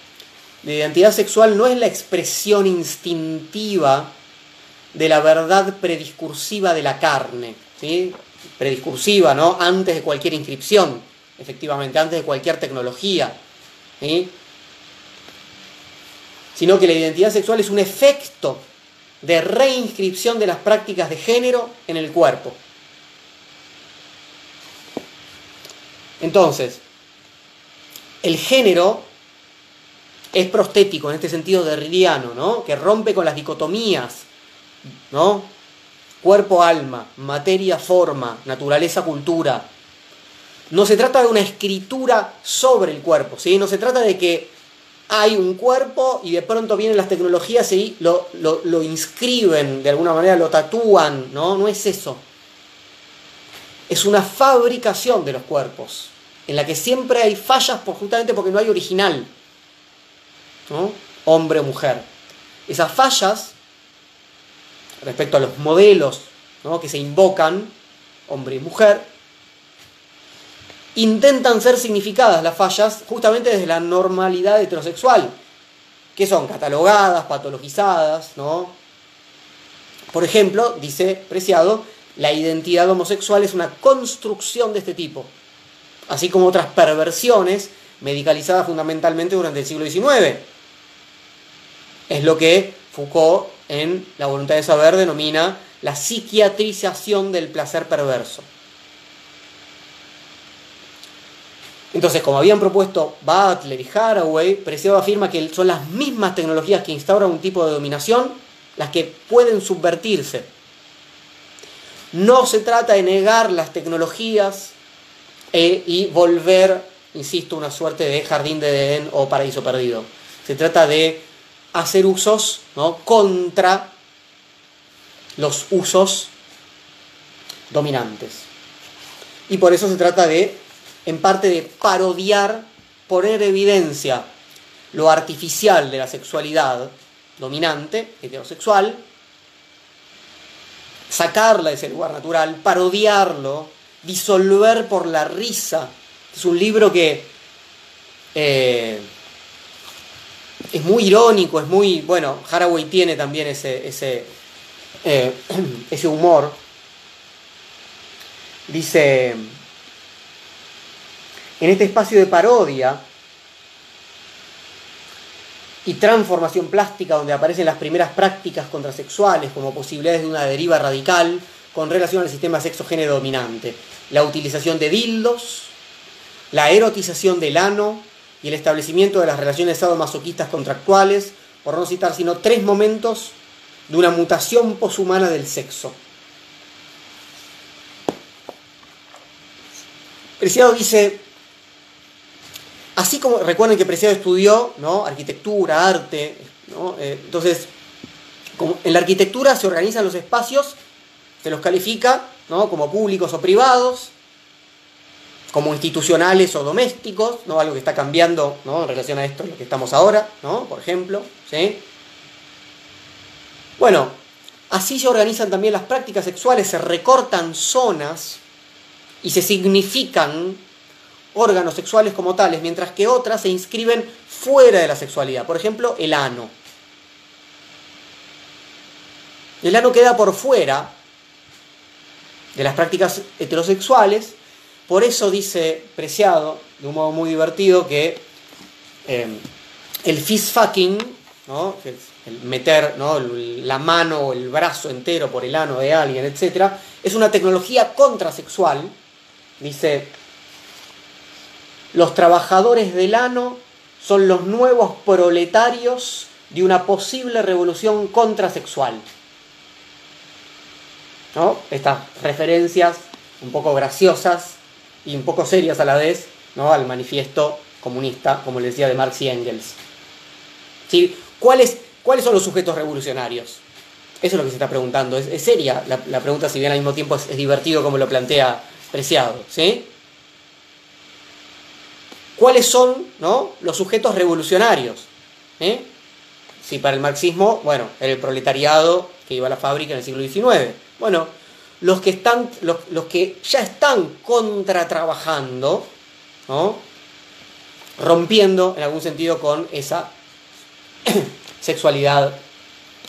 la identidad sexual no es la expresión instintiva de la verdad prediscursiva de la carne, ¿sí? Prediscursiva, ¿no? Antes de cualquier inscripción, efectivamente, antes de cualquier tecnología, ¿sí? Sino que la identidad sexual es un efecto de reinscripción de las prácticas de género en el cuerpo. Entonces, el género es prostético en este sentido derridiano, ¿no? Que rompe con las dicotomías, ¿no? Cuerpo-alma, materia-forma, naturaleza-cultura. No se trata de una escritura sobre el cuerpo, ¿sí? No se trata de que hay un cuerpo y de pronto vienen las tecnologías y lo, lo, lo inscriben, de alguna manera lo tatúan, ¿no? No es eso. Es una fabricación de los cuerpos, en la que siempre hay fallas por, justamente porque no hay original, ¿no? hombre o mujer. Esas fallas, respecto a los modelos, ¿no? que se invocan, hombre y mujer, intentan ser significadas las fallas justamente desde la normalidad heterosexual, que son catalogadas, patologizadas, ¿no? Por ejemplo, dice Preciado, la identidad homosexual es una construcción de este tipo, así como otras perversiones medicalizadas fundamentalmente durante el siglo diecinueve. Es lo que Foucault en La Voluntad de Saber denomina la psiquiatrización del placer perverso. Entonces, como habían propuesto Butler y Haraway, Preciado afirma que son las mismas tecnologías que instauran un tipo de dominación las que pueden subvertirse. No se trata de negar las tecnologías e, y volver, insisto, una suerte de jardín de Edén o paraíso perdido. Se trata de hacer usos, ¿no?, contra los usos dominantes. Y por eso se trata de, en parte, de parodiar, poner evidencia lo artificial de la sexualidad dominante, heterosexual, sacarla de ese lugar natural, parodiarlo, disolver por la risa. Es un libro que eh, es muy irónico, es muy... Bueno, Haraway tiene también ese, ese, eh, ese humor. Dice... En este espacio de parodia y transformación plástica donde aparecen las primeras prácticas contrasexuales como posibilidades de una deriva radical con relación al sistema sexo-género dominante, la utilización de dildos, la erotización del ano y el establecimiento de las relaciones sadomasoquistas contractuales, por no citar sino tres momentos de una mutación poshumana del sexo. Preciado dice... Así como, recuerden que Preciado estudió, ¿no?, arquitectura, arte, ¿no? Eh, entonces, como en la arquitectura se organizan los espacios, se los califica, ¿no?, como públicos o privados, como institucionales o domésticos, ¿no?, algo que está cambiando, ¿no?, en relación a esto, en lo que estamos ahora, ¿no?, por ejemplo, ¿sí? Bueno, así se organizan también las prácticas sexuales, se recortan zonas y se significan órganos sexuales como tales, mientras que otras se inscriben fuera de la sexualidad. Por ejemplo, el ano. El ano queda por fuera de las prácticas heterosexuales. Por eso dice Preciado, de un modo muy divertido, que eh, el fist fucking, ¿no?, el meter, ¿no?, la mano o el brazo entero por el ano de alguien, etcétera, es una tecnología contrasexual. Dice... Los trabajadores del ano son los nuevos proletarios de una posible revolución contrasexual. ¿No? Estas referencias un poco graciosas y un poco serias a la vez, ¿no?, al manifiesto comunista, como les decía, de Marx y Engels. ¿Sí? ¿Cuáles, ¿Cuáles son los sujetos revolucionarios? Eso es lo que se está preguntando. Es, es seria la, la pregunta, si bien al mismo tiempo es, es divertido como lo plantea Preciado, ¿sí? ¿Cuáles son, ¿no?, los sujetos revolucionarios? ¿Eh? Si para el marxismo, bueno, era el proletariado que iba a la fábrica en el siglo diecinueve. Bueno, los que están, los, los que ya están contratrabajando, ¿no?, rompiendo en algún sentido con esa sexualidad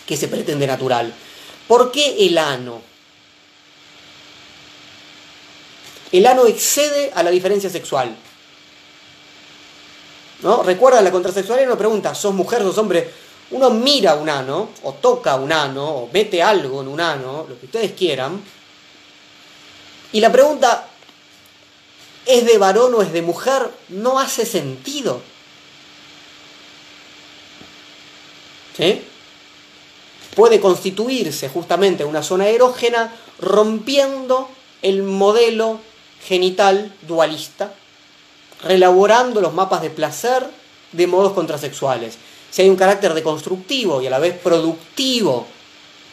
que se pretende natural. ¿Por qué el ano? El ano excede a la diferencia sexual. ¿No? Recuerda, la contrasexualidad no pregunta, ¿sos mujer, sos hombre? Uno mira un ano, o toca un ano, o mete algo en un ano, lo que ustedes quieran. Y la pregunta, ¿es de varón o es de mujer? No hace sentido. ¿Sí? Puede constituirse justamente una zona erógena rompiendo el modelo genital dualista, reelaborando los mapas de placer de modos contrasexuales. Si hay un carácter deconstructivo y a la vez productivo,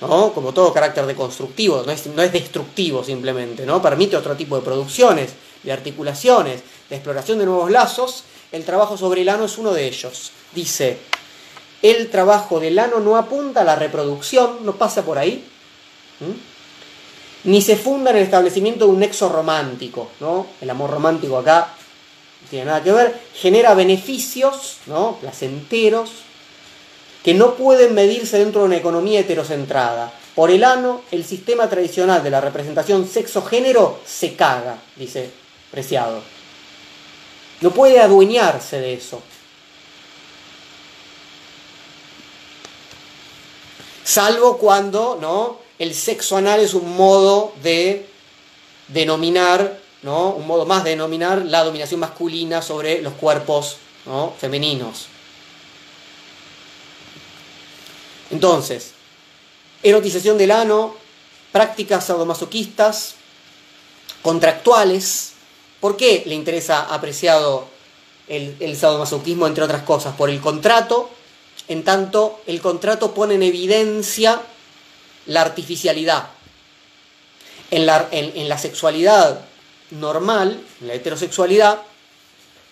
¿no?, como todo carácter deconstructivo, no es, no es destructivo simplemente, ¿no?, permite otro tipo de producciones, de articulaciones, de exploración de nuevos lazos, el trabajo sobre el ano es uno de ellos. Dice, el trabajo del ano no apunta a la reproducción, no pasa por ahí, ¿Mm? ni se funda en el establecimiento de un nexo romántico, ¿no? El amor romántico acá no tiene nada que ver, genera beneficios, ¿no?, placenteros, que no pueden medirse dentro de una economía heterocentrada. Por el ano, el sistema tradicional de la representación sexo-género se caga, dice Preciado. No puede adueñarse de eso. salvo cuando, ¿no?, el sexo anal es un modo de denominar, ¿no?, un modo más de denominar la dominación masculina sobre los cuerpos, ¿no?, femeninos. Entonces, erotización del ano, prácticas sadomasoquistas, contractuales. ¿Por qué le interesa a Preciado el, el sadomasoquismo, entre otras cosas? Por el contrato, en tanto el contrato pone en evidencia la artificialidad. En la, en, en la sexualidad normal, en la heterosexualidad,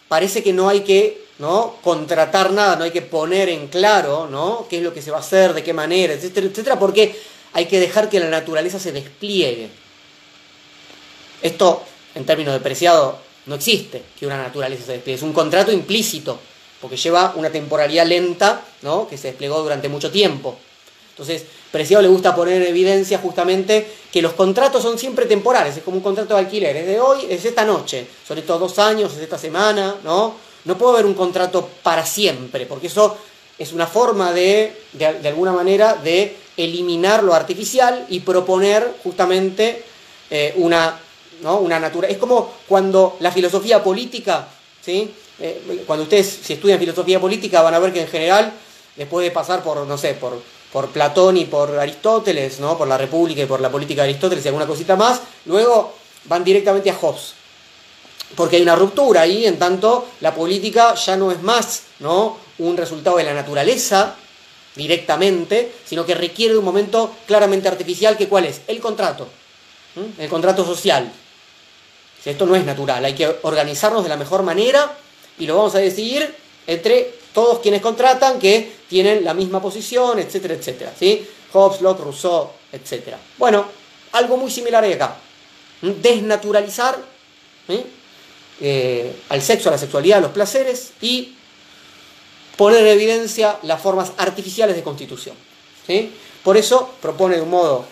parece que no hay que, ¿no?, contratar nada, no hay que poner en claro, ¿no?, qué es lo que se va a hacer, de qué manera, etcétera, etcétera, porque hay que dejar que la naturaleza se despliegue. Esto, en términos de Preciado, no existe, que una naturaleza se despliegue. Es un contrato implícito, porque lleva una temporalidad lenta, ¿no?, que se desplegó durante mucho tiempo. Entonces, Preciado le gusta poner en evidencia justamente que los contratos son siempre temporales, es como un contrato de alquiler, es de hoy, es esta noche, son estos dos años, es esta semana, ¿no? No puede haber un contrato para siempre, porque eso es una forma de, de, de alguna manera, de eliminar lo artificial y proponer justamente eh, una, ¿no?, una naturaleza. Es como cuando la filosofía política, ¿sí?, eh, cuando ustedes, si estudian filosofía política, van a ver que en general, después de pasar por, no sé, por, por Platón y por Aristóteles, ¿no?, por la República y por la política de Aristóteles y alguna cosita más, luego van directamente a Hobbes. Porque hay una ruptura ahí, en tanto la política ya no es más, ¿no?, un resultado de la naturaleza directamente, sino que requiere de un momento claramente artificial, que ¿cuál es? El contrato, ¿Mm? el contrato social. O sea, esto no es natural, hay que organizarnos de la mejor manera y lo vamos a decidir entre todos quienes contratan, que tienen la misma posición, etcétera, etcétera, ¿sí? Hobbes, Locke, Rousseau, etcétera. Bueno, algo muy similar hay acá. ¿Mm? Desnaturalizar, ¿sí?, Eh, al sexo, a la sexualidad, a los placeres, y poner en evidencia las formas artificiales de constitución, ¿sí? Por eso propone de un modo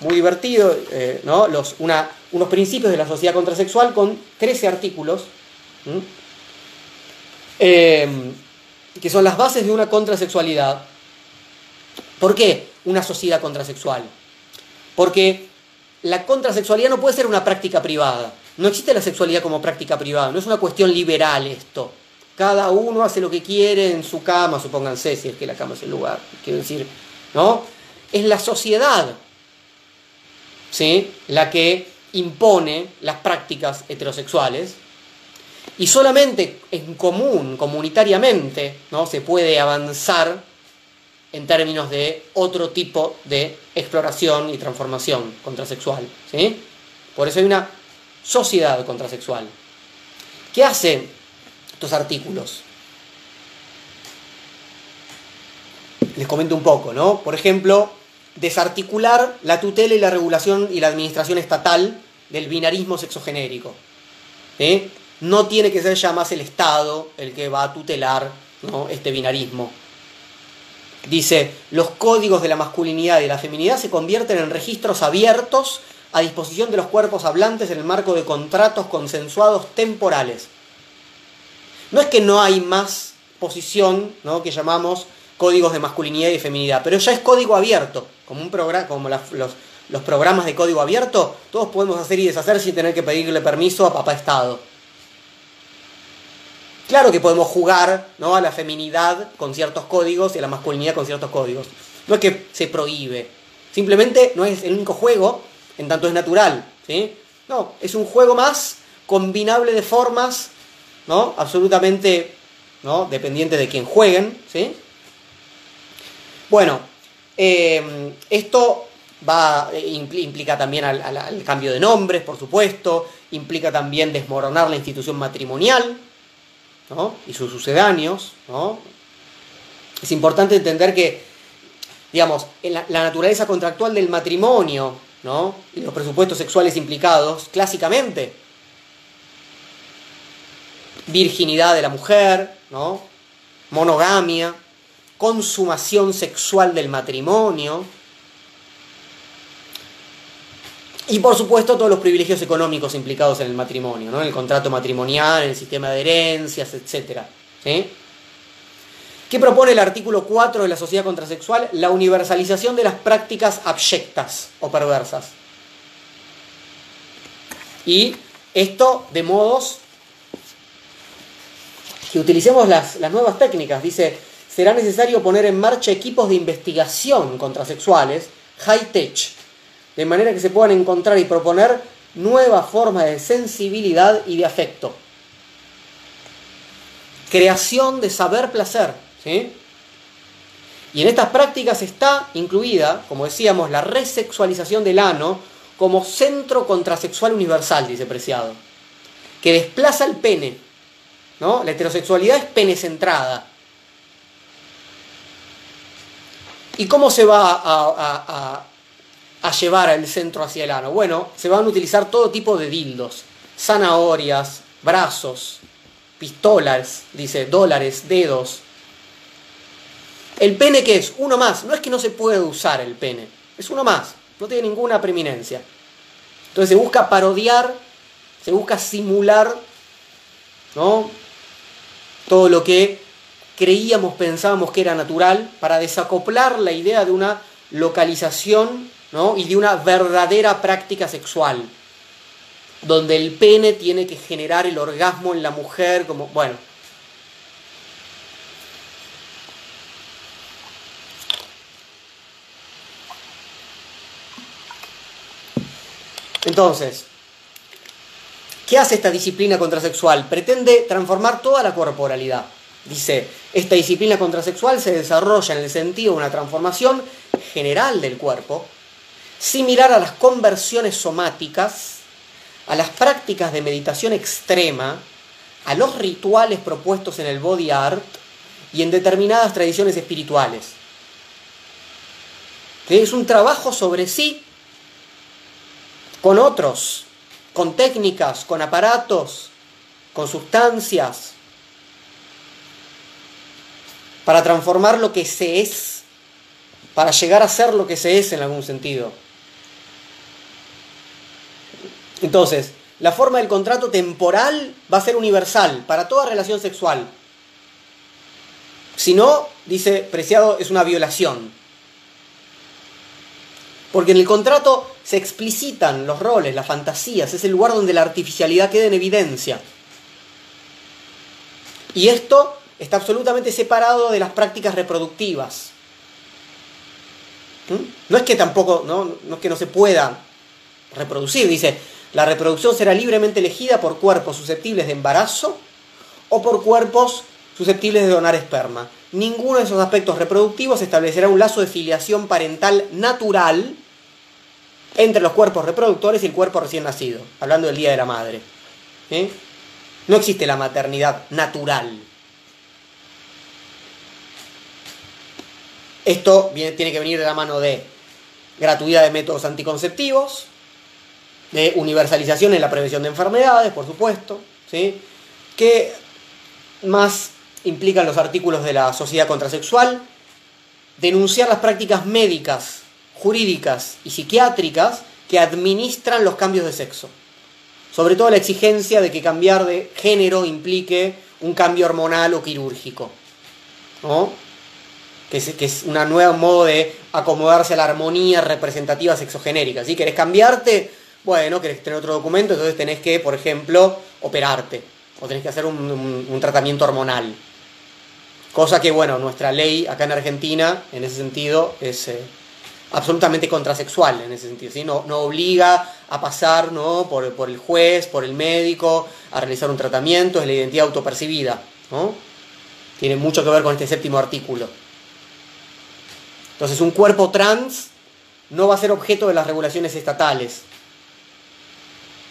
muy divertido eh, ¿no? los, una, unos principios de la sociedad contrasexual con trece artículos, ¿sí?, eh, que son las bases de una contrasexualidad. ¿Por qué una sociedad contrasexual? Porque la contrasexualidad no puede ser una práctica privada. No existe la sexualidad como práctica privada, no es una cuestión liberal esto. Cada uno hace lo que quiere en su cama, supónganse, si es que la cama es el lugar, quiero decir, ¿no? Es la sociedad, ¿sí?, la que impone las prácticas heterosexuales, y solamente en común, comunitariamente, ¿no?, se puede avanzar en términos de otro tipo de exploración y transformación contrasexual, ¿sí? Por eso hay una sociedad contrasexual. ¿Qué hacen estos artículos? Les comento un poco, ¿no? Por ejemplo, desarticular la tutela y la regulación y la administración estatal del binarismo sexogenérico. ¿Sí? No tiene que ser ya más el Estado el que va a tutelar, ¿no?, este binarismo. Dice, los códigos de la masculinidad y de la feminidad se convierten en registros abiertos a disposición de los cuerpos hablantes en el marco de contratos consensuados temporales. No es que no hay más posición, ¿no?, que llamamos códigos de masculinidad y de feminidad, pero ya es código abierto, como, un programa, como la, los, los programas de código abierto, todos podemos hacer y deshacer sin tener que pedirle permiso a papá Estado. Claro que podemos jugar, ¿no?, a la feminidad con ciertos códigos y a la masculinidad con ciertos códigos. No es que se prohíbe, simplemente no es el único juego. En tanto es natural, ¿sí? No, es un juego más combinable de formas, ¿no?, absolutamente, ¿no?, dependiente de quien jueguen, ¿sí? Bueno, eh, esto va, implica también al, al, al cambio de nombres, por supuesto, implica también desmoronar la institución matrimonial, ¿no?, y sus sucedáneos, ¿no? Es importante entender que, digamos, en la, la naturaleza contractual del matrimonio, ¿no?, y los presupuestos sexuales implicados, clásicamente. Virginidad de la mujer, ¿no?, monogamia, consumación sexual del matrimonio. Y por supuesto todos los privilegios económicos implicados en el matrimonio, ¿no?, en el contrato matrimonial, en el sistema de herencias, etcétera, ¿sí? ¿Qué propone el artículo cuatro de la sociedad contrasexual? La universalización de las prácticas abyectas o perversas. Y esto de modos que utilicemos las, las nuevas técnicas. Dice, será necesario poner en marcha equipos de investigación contrasexuales, high-tech, de manera que se puedan encontrar y proponer nuevas formas de sensibilidad y de afecto. Creación de saber-placer, ¿sí? Y en estas prácticas está incluida, como decíamos, la resexualización del ano como centro contrasexual universal, dice Preciado, que desplaza el pene, ¿no? La heterosexualidad es penecentrada. ¿Y cómo se va a, a, a, a llevar el centro hacia el ano? Bueno, se van a utilizar todo tipo de dildos, zanahorias, brazos, pistolas, dice, dólares, dedos. ¿El pene qué es? Uno más. No es que no se puede usar el pene, es uno más, no tiene ninguna preeminencia. Entonces se busca parodiar, se busca simular, ¿no?, todo lo que creíamos, pensábamos que era natural, para desacoplar la idea de una localización, ¿no?, y de una verdadera práctica sexual, donde el pene tiene que generar el orgasmo en la mujer, como, bueno. Entonces, ¿qué hace esta disciplina contrasexual? Pretende transformar toda la corporalidad. Dice, esta disciplina contrasexual se desarrolla en el sentido de una transformación general del cuerpo, similar a las conversiones somáticas, a las prácticas de meditación extrema, a los rituales propuestos en el body art y en determinadas tradiciones espirituales. Es un trabajo sobre sí, con otros, con técnicas, con aparatos, con sustancias, para transformar lo que se es, para llegar a ser lo que se es en algún sentido. Entonces, la forma del contrato temporal va a ser universal para toda relación sexual. Si no, dice Preciado, es una violación. Porque en el contrato se explicitan los roles, las fantasías, es el lugar donde la artificialidad queda en evidencia. Y esto está absolutamente separado de las prácticas reproductivas. ¿Mm? No es que tampoco, no, no es que no se pueda reproducir, dice. La reproducción será libremente elegida por cuerpos susceptibles de embarazo o por cuerpos susceptibles de donar esperma. Ninguno de esos aspectos reproductivos establecerá un lazo de filiación parental natural entre los cuerpos reproductores y el cuerpo recién nacido, hablando del Día de la Madre. ¿Eh? No existe la maternidad natural. Esto viene, tiene que venir de la mano de gratuidad de métodos anticonceptivos, de universalización en la prevención de enfermedades, por supuesto, ¿sí? ¿Qué más implican los artículos de la sociedad contrasexual? Denunciar las prácticas médicas, jurídicas y psiquiátricas que administran los cambios de sexo. Sobre todo la exigencia de que cambiar de género implique un cambio hormonal o quirúrgico, ¿no? Que es, que es un nuevo modo de acomodarse a la armonía representativa sexogenérica, ¿sí? ¿Querés cambiarte? Bueno, querés tener otro documento, entonces tenés que, por ejemplo, operarte. O tenés que hacer un, un, un tratamiento hormonal. Cosa que, bueno, nuestra ley acá en Argentina, en ese sentido, es eh, absolutamente contrasexual. En ese sentido, ¿sí? No, no obliga a pasar, ¿no?, por, por el juez, por el médico, a realizar un tratamiento. Es la identidad autopercibida, ¿no? Tiene mucho que ver con este séptimo artículo. Entonces, un cuerpo trans no va a ser objeto de las regulaciones estatales,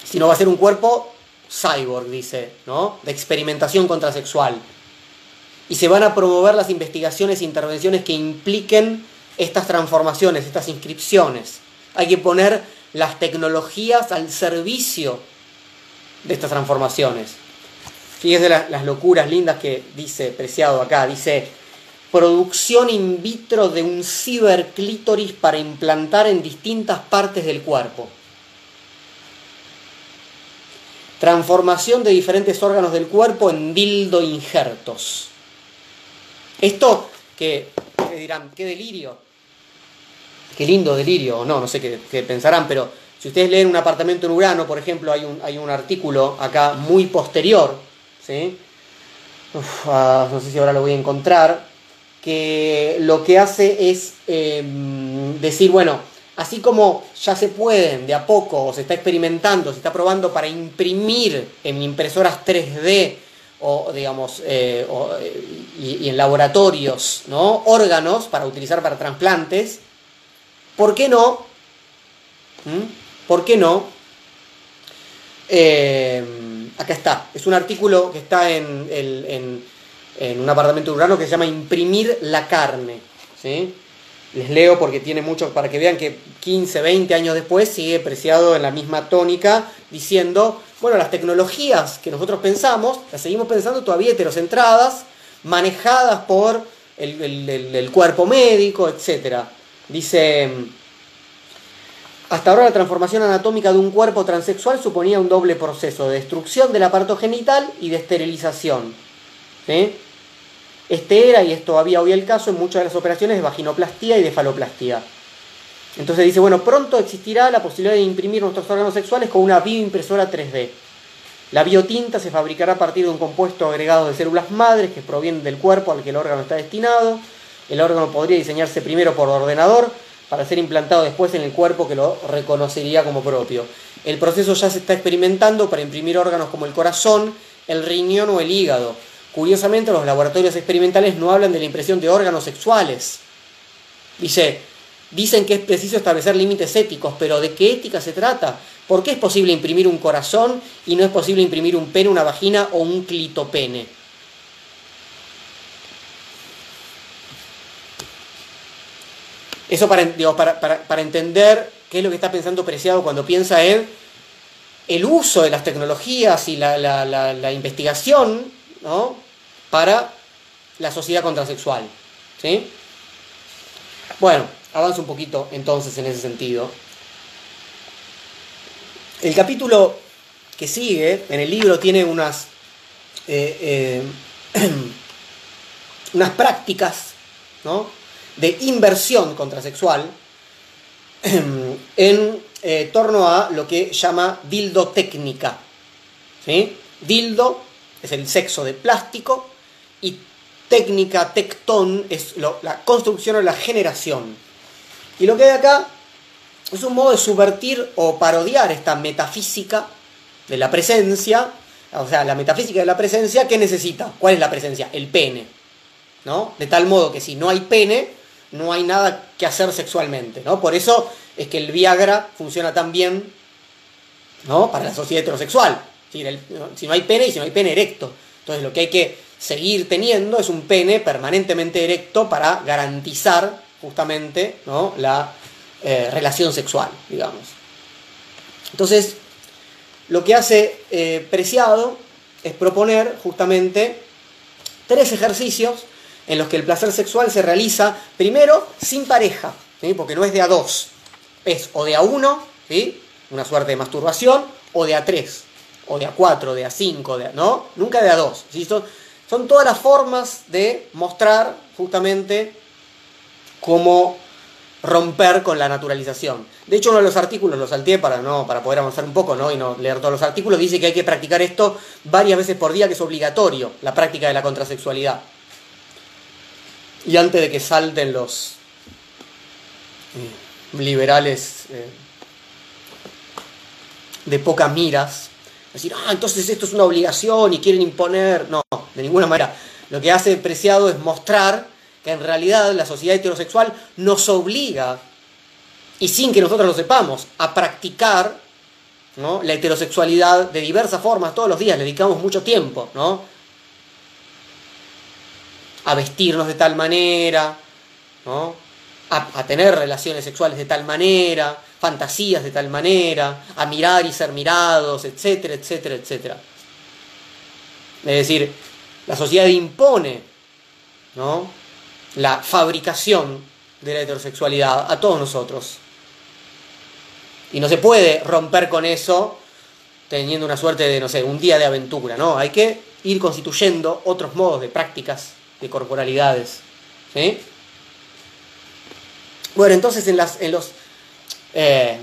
sino va a ser un cuerpo cyborg, dice, ¿no?, de experimentación contrasexual. Y se van a promover las investigaciones e intervenciones que impliquen estas transformaciones, estas inscripciones. Hay que poner las tecnologías al servicio de estas transformaciones. Fíjense las, las locuras lindas que dice Preciado acá. Dice, producción in vitro de un ciberclítoris para implantar en distintas partes del cuerpo. Transformación de diferentes órganos del cuerpo en dildo injertos. Esto que ustedes dirán, qué delirio, qué lindo delirio, o no, no sé qué, qué pensarán, pero si ustedes leen Un apartamento en Urano, por ejemplo, hay un, hay un artículo acá muy posterior, ¿sí? Uf, ah, no sé si ahora lo voy a encontrar, que lo que hace es eh, decir, bueno, así como ya se pueden de a poco, o se está experimentando, se está probando para imprimir en impresoras tres D, o digamos, eh, o, y, y en laboratorios, ¿no? Órganos para utilizar para trasplantes, ¿por qué no? ¿Mm? ¿Por qué no? Eh, acá está, es un artículo que está en el... En, en Un apartamento urano, que se llama Imprimir la carne, ¿sí? Les leo porque tiene mucho, para que vean que quince, veinte años después sigue Preciado en la misma tónica, diciendo, bueno, las tecnologías que nosotros pensamos, las seguimos pensando todavía heterocentradas, manejadas por el, el, el, el cuerpo médico, etcétera. Dice, hasta ahora la transformación anatómica de un cuerpo transexual suponía un doble proceso de destrucción del aparato genital y de esterilización, ¿sí? Este era, y es todavía hoy el caso, en muchas de las operaciones de vaginoplastía y de faloplastía. Entonces dice, bueno, pronto existirá la posibilidad de imprimir nuestros órganos sexuales con una bioimpresora tres D. La biotinta se fabricará a partir de un compuesto agregado de células madres que provienen del cuerpo al que el órgano está destinado. El órgano podría diseñarse primero por ordenador para ser implantado después en el cuerpo que lo reconocería como propio. El proceso ya se está experimentando para imprimir órganos como el corazón, el riñón o el hígado. Curiosamente, los laboratorios experimentales no hablan de la impresión de órganos sexuales. Dice, dicen que es preciso establecer límites éticos, pero ¿de qué ética se trata? ¿Por qué es posible imprimir un corazón y no es posible imprimir un pene, una vagina o un clitopene? Eso para, digo, para, para, para entender qué es lo que está pensando Preciado cuando piensa en el uso de las tecnologías y la, la, la, la investigación, ¿no? Para la sociedad contrasexual, ¿sí? Bueno, avanza un poquito entonces en ese sentido. El capítulo que sigue en el libro tiene unas eh, eh, unas prácticas, ¿no?, de inversión contrasexual en eh, torno a lo que llama dildotécnica, ¿sí? Dildo es el sexo de plástico, y técnica, tectón, es lo, la construcción o la generación. Y lo que hay acá es un modo de subvertir o parodiar esta metafísica de la presencia, o sea, la metafísica de la presencia, ¿qué necesita? ¿Cuál es la presencia? El pene, ¿no? De tal modo que si no hay pene, no hay nada que hacer sexualmente, ¿no? Por eso es que el Viagra funciona tan bien, ¿no?, para la sociedad heterosexual. Si no hay pene, y si no hay pene erecto. Entonces lo que hay que seguir teniendo es un pene permanentemente erecto para garantizar justamente, ¿no?, la eh, relación sexual, digamos. Entonces, lo que hace eh, Preciado es proponer justamente tres ejercicios en los que el placer sexual se realiza primero sin pareja, ¿sí?, porque no es de a dos, es o de a uno, ¿sí?, una suerte de masturbación, o de a tres, o de a cuatro, de a cinco, de a, ¿no? Nunca de a dos, ¿sí? Son, son todas las formas de mostrar justamente cómo romper con la naturalización. De hecho, uno de los artículos, lo salteé para, ¿no?, para poder avanzar un poco, ¿no?, y no leer todos los artículos, dice que hay que practicar esto varias veces por día, que es obligatorio, la práctica de la contrasexualidad. Y antes de que salten los liberales eh, de pocas miras, decir, ah, entonces esto es una obligación y quieren imponer. No, de ninguna manera. Lo que hace Preciado es mostrar que en realidad la sociedad heterosexual nos obliga, y sin que nosotros lo sepamos, a practicar, ¿no?, la heterosexualidad de diversas formas todos los días. Le dedicamos mucho tiempo, ¿no?, a vestirnos de tal manera, ¿no?, a, a tener relaciones sexuales de tal manera, fantasías de tal manera, a mirar y ser mirados, etcétera, etcétera, etcétera. Es decir, la sociedad impone, ¿no?, la fabricación de la heterosexualidad a todos nosotros. Y no se puede romper con eso teniendo una suerte de, no sé, un día de aventura, ¿no? Hay que ir constituyendo otros modos de prácticas de corporalidades. ¿Sí? Bueno, entonces en, las, en los eh,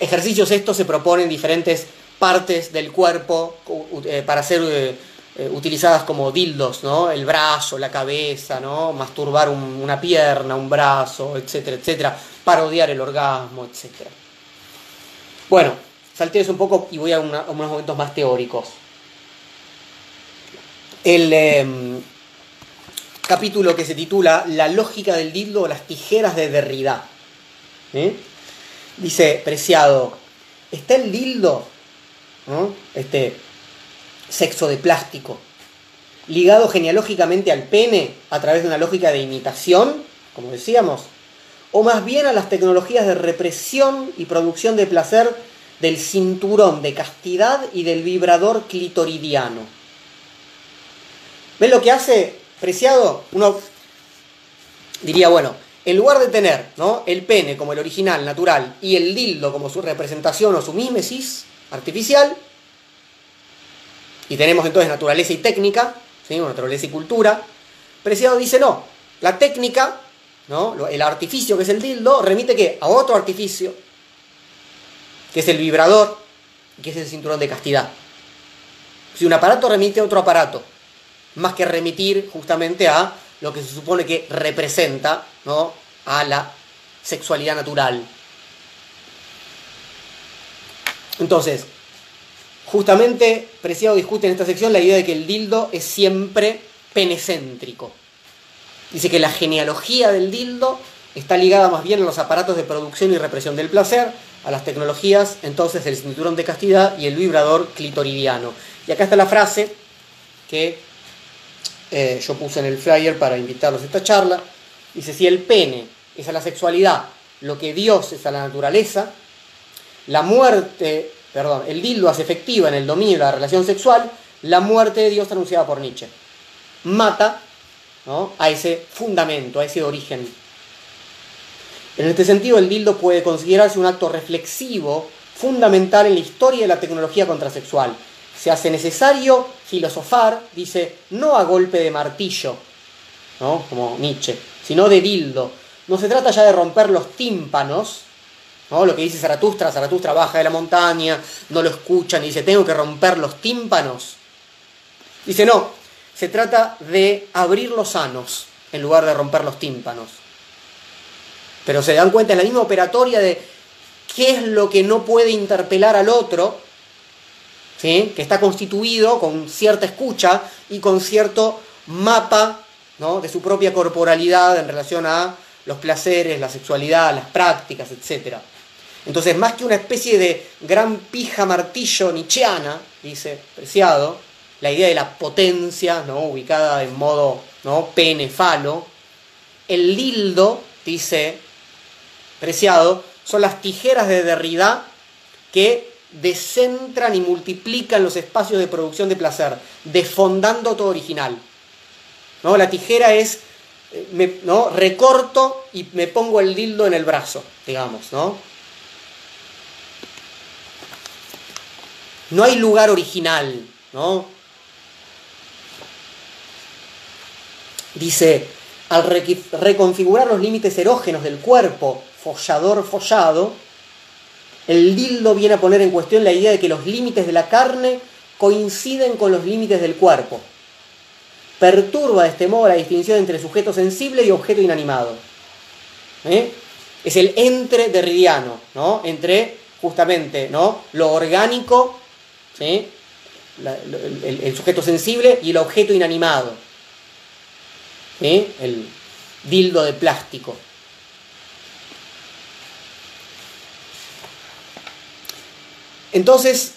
ejercicios estos se proponen diferentes partes del cuerpo eh, para ser eh, eh, utilizadas como dildos, ¿no? El brazo, la cabeza, ¿no? Masturbar un, una pierna, un brazo, etcétera, etcétera. Parodiar el orgasmo, etcétera. Bueno, salté eso un poco y voy a, una, a unos momentos más teóricos. El eh, capítulo que se titula La lógica del dildo o las tijeras de Derrida. ¿Eh? Dice Preciado, ¿está el dildo, ¿no? Este sexo de plástico, ligado genealógicamente al pene a través de una lógica de imitación, como decíamos, o más bien a las tecnologías de represión y producción de placer del cinturón de castidad y del vibrador clitoridiano? ¿Ves lo que hace Preciado? Uno diría, bueno, en lugar de tener, ¿no?, el pene como el original, natural, y el dildo como su representación o su mímesis artificial, y tenemos entonces naturaleza y técnica, ¿sí?, o naturaleza y cultura, Preciado dice no, la técnica, ¿no?, el artificio que es el dildo, remite ¿qué? A otro artificio, que es el vibrador, que es el cinturón de castidad. Si un aparato remite a otro aparato, más que remitir justamente a lo que se supone que representa, ¿no?, a la sexualidad natural. Entonces, justamente Preciado discute en esta sección la idea de que el dildo es siempre penecéntrico. Dice que la genealogía del dildo está ligada más bien a los aparatos de producción y represión del placer, a las tecnologías, entonces, del cinturón de castidad y el vibrador clitoridiano. Y acá está la frase que eh, yo puse en el flyer para invitarlos a esta charla. Dice, si el pene es a la sexualidad lo que Dios es a la naturaleza, la muerte, perdón, el dildo hace efectiva en el dominio de la relación sexual la muerte de Dios anunciada por Nietzsche. Mata, ¿no?, a ese fundamento, a ese origen. En este sentido, el dildo puede considerarse un acto reflexivo fundamental en la historia de la tecnología contrasexual. Se hace necesario filosofar, dice, no a golpe de martillo, ¿no?, como Nietzsche, sino de dildo. No se trata ya de romper los tímpanos, ¿no?, lo que dice Zaratustra, Zaratustra baja de la montaña, no lo escuchan y dice, tengo que romper los tímpanos. Dice, no, se trata de abrir los sanos en lugar de romper los tímpanos. Pero se dan cuenta, es la misma operatoria de qué es lo que no puede interpelar al otro, ¿sí?, que está constituido con cierta escucha y con cierto mapa, ¿no?, de su propia corporalidad en relación a los placeres, la sexualidad, las prácticas, etcétera. Entonces, más que una especie de gran pija martillo nietzscheana, dice Preciado, la idea de la potencia, ¿no?, ubicada en modo, ¿no?, pene falo, el dildo, dice Preciado, son las tijeras de Derrida que descentran y multiplican los espacios de producción de placer, desfondando todo original, ¿no? La tijera es, me, ¿no?, recorto y me pongo el dildo en el brazo, digamos, ¿no? No hay lugar original, ¿no? Dice, al re- reconfigurar los límites erógenos del cuerpo, follador follado, el dildo viene a poner en cuestión la idea de que los límites de la carne coinciden con los límites del cuerpo. Perturba de este modo la distinción entre sujeto sensible y objeto inanimado. ¿Eh? Es el entre derridiano, ¿no?, entre justamente, ¿no?, lo orgánico, ¿sí?, la, el, el sujeto sensible y el objeto inanimado. ¿Sí? El dildo de plástico. Entonces,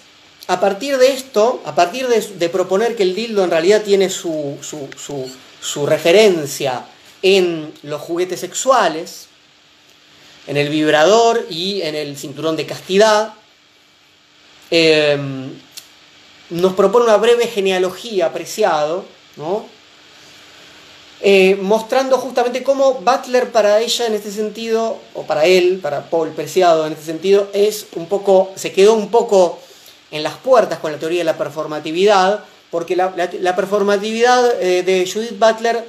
a partir de esto, a partir de, de proponer que el dildo en realidad tiene su, su, su, su referencia en los juguetes sexuales, en el vibrador y en el cinturón de castidad, eh, nos propone una breve genealogía, Preciado, ¿no?, eh, mostrando justamente cómo Butler para ella en este sentido, o para él, para Paul Preciado en este sentido, es un poco, se quedó un poco en las puertas con la teoría de la performatividad, porque la, la, la performatividad eh, de Judith Butler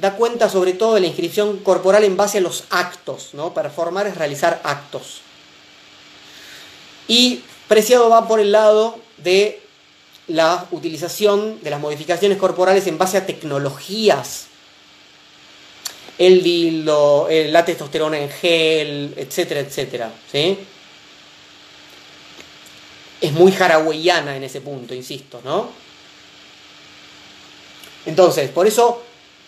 da cuenta sobre todo de la inscripción corporal en base a los actos, ¿no? Performar es realizar actos. Y Preciado va por el lado de la utilización de las modificaciones corporales en base a tecnologías. El dildo, la testosterona en gel, etcétera, etcétera, ¿sí? Es muy harawayana en ese punto, insisto, ¿no? Entonces, por eso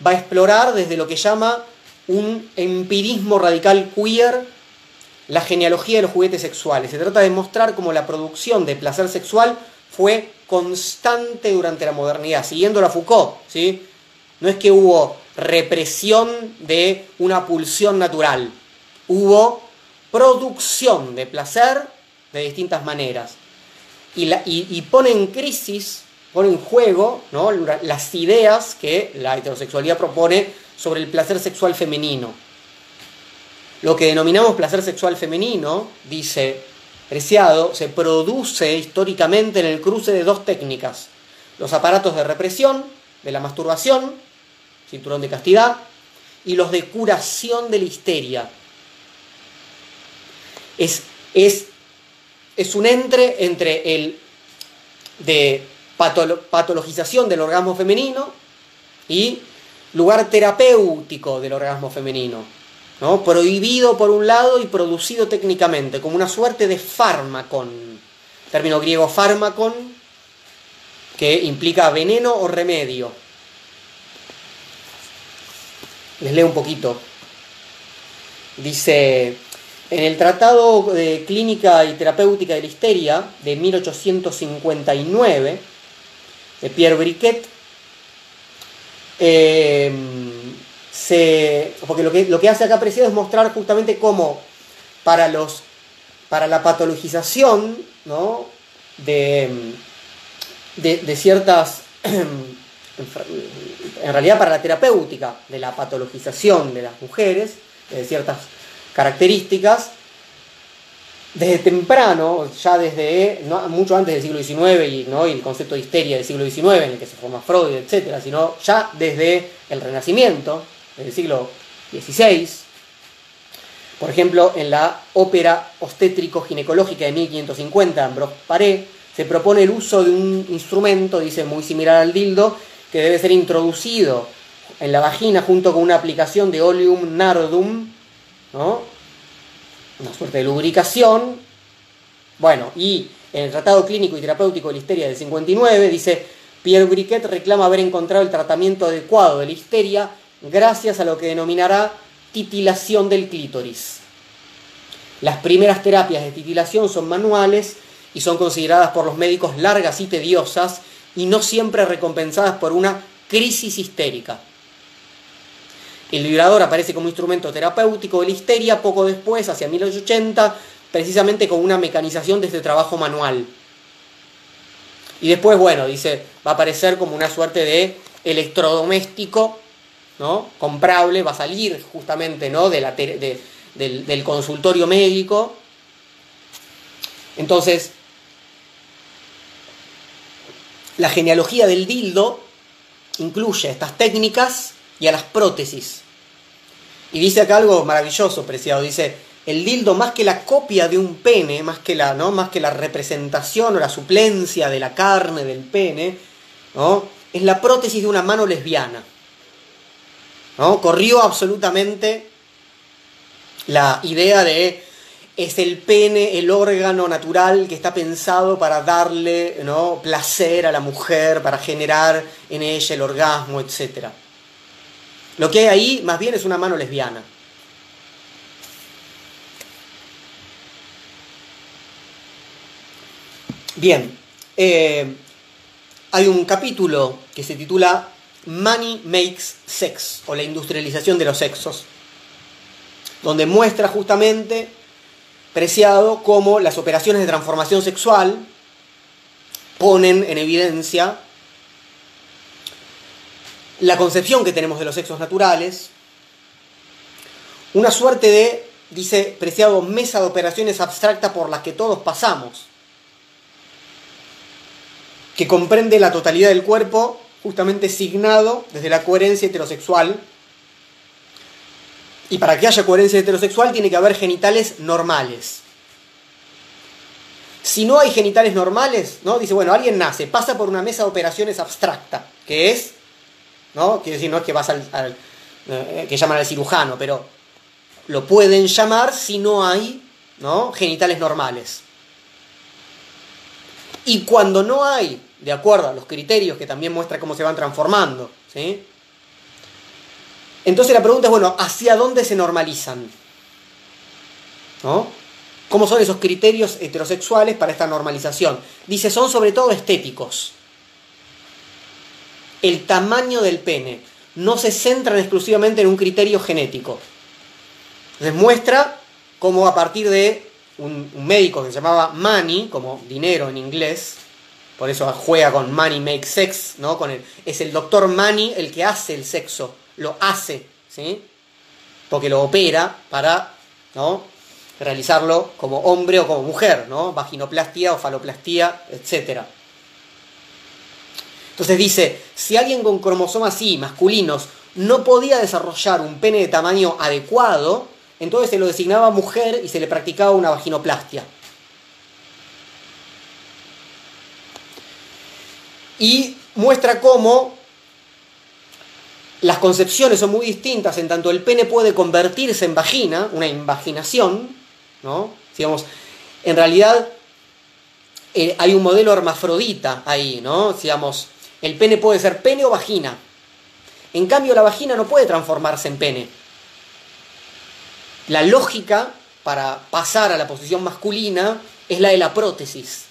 va a explorar desde lo que llama un empirismo radical queer la genealogía de los juguetes sexuales. Se trata de mostrar cómo la producción de placer sexual fue constante durante la modernidad, siguiendo a Foucault, ¿sí? No es que hubo represión de una pulsión natural, hubo producción de placer de distintas maneras. Y, la, y, y pone en crisis, pone en juego, ¿no?, las ideas que la heterosexualidad propone sobre el placer sexual femenino. Lo que denominamos placer sexual femenino, dice Preciado, se produce históricamente en el cruce de dos técnicas: los aparatos de represión, de la masturbación, cinturón de castidad, y los de curación de la histeria. Es, es, es un entre entre el de patolo, patologización del orgasmo femenino y lugar terapéutico del orgasmo femenino, ¿no? Prohibido por un lado y producido técnicamente, como una suerte de fármacon, término griego fármacon, que implica veneno o remedio. Les leo un poquito. Dice: en el Tratado de Clínica y Terapéutica de la Histeria de mil ochocientos cincuenta y nueve, de Pierre Briquet, eh, se, porque lo que, lo que hace acá Preciado es mostrar justamente cómo para, los, para la patologización, ¿no?, de, de, de ciertas... en realidad para la terapéutica de la patologización de las mujeres, de ciertas características, desde temprano, ya desde, no, mucho antes del siglo diecinueve, y, ¿no?, y el concepto de histeria del siglo diecinueve, en el que se forma Freud, etcétera, sino ya desde el Renacimiento, desde el siglo dieciséis, por ejemplo, en la ópera obstétrico-ginecológica de mil quinientos cincuenta, Ambroise Paré, se propone el uso de un instrumento, dice, muy similar al dildo, que debe ser introducido en la vagina junto con una aplicación de oleum nardum, ¿no?, una suerte de lubricación. Bueno, y en el Tratado Clínico y Terapéutico de la Histeria del cincuenta y nueve, dice, Pierre Briquet reclama haber encontrado el tratamiento adecuado de la histeria gracias a lo que denominará titilación del clítoris. Las primeras terapias de titilación son manuales y son consideradas por los médicos largas y tediosas, y no siempre recompensadas por una crisis histérica. El vibrador aparece como instrumento terapéutico de la histeria poco después, hacia mil ochocientos ochenta, precisamente con una mecanización de este trabajo manual. Y después, bueno, dice, va a aparecer como una suerte de electrodoméstico, ¿no?, comprable, va a salir justamente, ¿no?, de la de, del, del consultorio médico. Entonces, la genealogía del dildo incluye estas técnicas y a las prótesis. Y dice acá algo maravilloso, Preciado. Dice, el dildo, más que la copia de un pene, más que la, ¿no?, más que la representación o la suplencia de la carne del pene, ¿no?, es la prótesis de una mano lesbiana, ¿no? Corrió absolutamente la idea de... es el pene, el órgano natural que está pensado para darle, ¿no?, placer a la mujer, para generar en ella el orgasmo, etcétera. Lo que hay ahí, más bien, es una mano lesbiana. Bien. Eh, hay un capítulo que se titula Money Makes Sex, o la industrialización de los sexos, donde muestra justamente Preciado como las operaciones de transformación sexual ponen en evidencia la concepción que tenemos de los sexos naturales, una suerte de, dice Preciado, mesa de operaciones abstracta por las que todos pasamos, que comprende la totalidad del cuerpo, justamente signado desde la coherencia heterosexual. Y para que haya coherencia heterosexual tiene que haber genitales normales. Si no hay genitales normales, ¿no? Dice, bueno, alguien nace, pasa por una mesa de operaciones abstracta, que es, ¿no? Quiero decir, no es que vas al, al eh, que llaman al cirujano, pero lo pueden llamar si no hay, ¿no?, genitales normales. Y cuando no hay, de acuerdo a los criterios que también muestra cómo se van transformando, ¿sí? Entonces la pregunta es, bueno, ¿hacia dónde se normalizan? ¿No? ¿Cómo son esos criterios heterosexuales para esta normalización? Dice, son sobre todo estéticos. El tamaño del pene. No se centran exclusivamente en un criterio genético. Les muestra cómo a partir de un, un médico que se llamaba Manny, como dinero en inglés, por eso juega con Money Makes Sex, ¿no? Con el, es el doctor Manny el que hace el sexo, lo hace, ¿sí? Porque lo opera para, ¿no?, realizarlo como hombre o como mujer, ¿no? Vaginoplastia o faloplastía, etcétera. Entonces dice, si alguien con cromosomas Y masculinos no podía desarrollar un pene de tamaño adecuado, entonces se lo designaba mujer y se le practicaba una vaginoplastia. Y muestra cómo las concepciones son muy distintas, en tanto el pene puede convertirse en vagina, una invaginación, ¿no? Digamos, en realidad eh, hay un modelo hermafrodita ahí, ¿no? Digamos, el pene puede ser pene o vagina. En cambio, la vagina no puede transformarse en pene. La lógica para pasar a la posición masculina es la de la prótesis.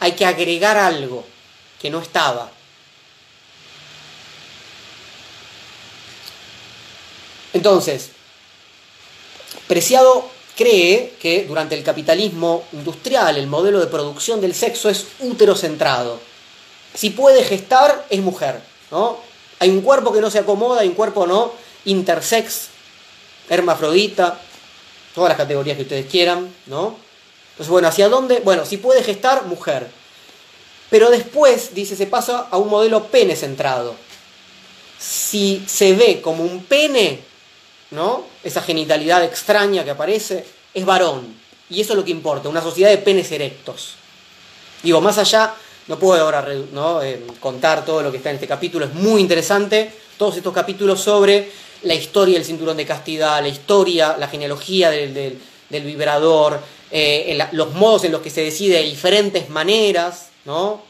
Hay que agregar algo que no estaba. Entonces, Preciado cree que durante el capitalismo industrial el modelo de producción del sexo es uterocentrado. Si puede gestar, es mujer, ¿no? Hay un cuerpo que no se acomoda, hay un cuerpo no, intersex, hermafrodita, todas las categorías que ustedes quieran, ¿no? Entonces, bueno, ¿hacia dónde? Bueno, si puede gestar, mujer. Pero después, dice, se pasa a un modelo pene centrado. Si se ve como un pene, ¿no?, esa genitalidad extraña que aparece, es varón. Y eso es lo que importa, una sociedad de penes erectos. Digo, más allá, no puedo ahora, ¿no?, eh, contar todo lo que está en este capítulo, es muy interesante. Todos estos capítulos sobre la historia del cinturón de castidad, la historia, la genealogía del, del, del vibrador, eh, la, los modos en los que se decide de diferentes maneras, ¿no?